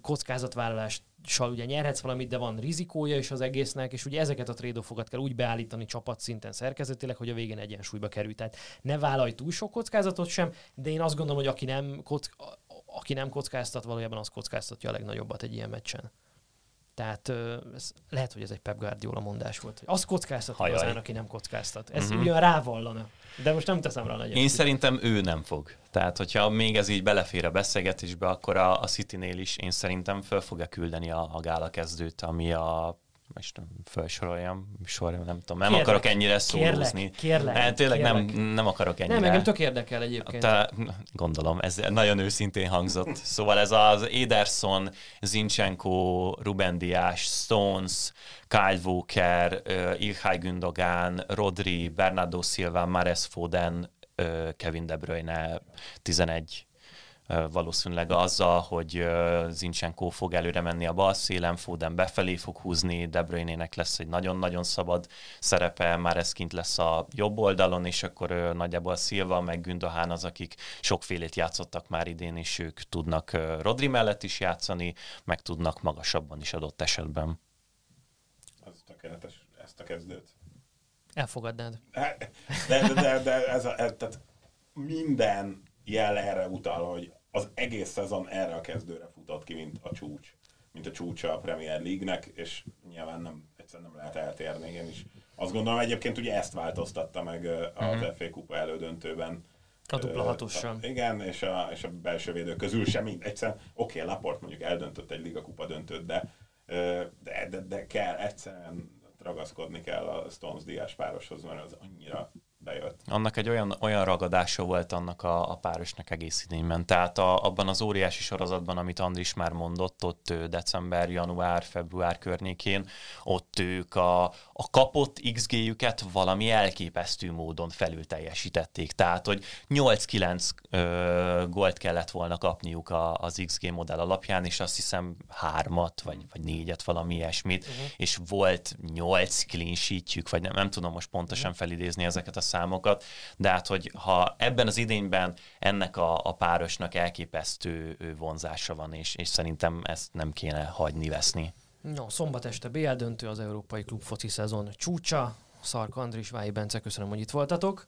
kockázatvállalást ugye nyerhetsz valamit, de van rizikója is az egésznek, és ugye ezeket a trade-offokat kell úgy beállítani csapatszinten szerkezetileg, hogy a végén egyensúlyba kerül. Tehát ne vállalj túl sok kockázatot sem, de én azt gondolom, hogy aki nem kockáztat, valójában az kockáztatja a legnagyobbat egy ilyen meccsen. Tehát lehet, hogy ez egy Pep Guardiola mondás volt. Az kockáztat igazán, aki nem kockáztat. Ez ugyan rávallana. De most nem teszem rá nagyon. Én szerintem ő nem fog. Tehát, hogyha még ez így belefér a beszélgetésbe, akkor a Citynél is én szerintem föl fogja küldeni a gála kezdőt, ami a... Most felsoroljam, nem tudom, nem akarok ennyire szólozni. Nem akarok ennyire. Nem, engem tök érdekel egyébként. Gondolom, ez nagyon őszintén hangzott. Szóval ez az Ederson, Zinchenko, Ruben Dias, Stones, Kyle Walker, Ilkay Gündogan, Rodri, Bernardo Silva, Mahrez Foden, Kevin De Bruyne, 11 valószínűleg azzal, hogy Zinchenko fog előre menni a bal szélen, Foden befelé fog húzni, De Bruyne-nek lesz egy nagyon-nagyon szabad szerepe, Mahrez kint lesz a jobb oldalon, és akkor nagyjából Silva meg Gündogan az, akik sokfélét játszottak már idén, és ők tudnak Rodri mellett is játszani, meg tudnak magasabban is adott esetben. Ez tökéletes, ezt a kezdőt. Elfogadnád. De ez tehát minden jel erre utal, hogy az egész szezon erre a kezdőre futott ki, mint a csúcsa a Premier League-nek, és nyilván egyszerűen nem lehet eltérni. Én is azt gondolom, egyébként ugye ezt változtatta meg az FA Kupa elődöntőben. A dupla hatossal. Igen, és a belső védők közül sem mind. Egyszerűen oké, Laport mondjuk eldöntött egy Liga Kupa döntőt, de kell, egyszerűen ragaszkodni kell a Stones-Díaz pároshoz, mert az annyira bejött. Annak egy olyan ragadása volt annak a párosnak egész idényben. Tehát abban az óriási sorozatban, amit Andris már mondott, ott december, január, február környékén, ott ők a kapott XG-jüket valami elképesztő módon felülteljesítették. Tehát, hogy 8-9 gólt kellett volna kapniuk az XG modell alapján, és azt hiszem 3-at, vagy 4-et, valami ilyesmit, és volt 8 clean sheetjük, vagy nem tudom most pontosan felidézni ezeket a számokat, de hát, hogy ha ebben az idényben ennek a párosnak elképesztő vonzása van, és szerintem ezt nem kéne hagyni veszni. No, szombat este BL döntő, az európai klubfoci szezon csúcsa. Szarka Andris, Vályi Bence, köszönöm, hogy itt voltatok,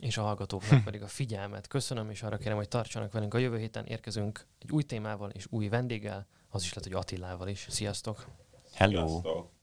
és a hallgatóknak pedig a figyelmet köszönöm, és arra kérem, hogy tartsanak velünk. A jövő héten érkezünk egy új témával és új vendéggel, az is lehet, hogy Attilával is. Sziasztok! Hello! Sziasztok.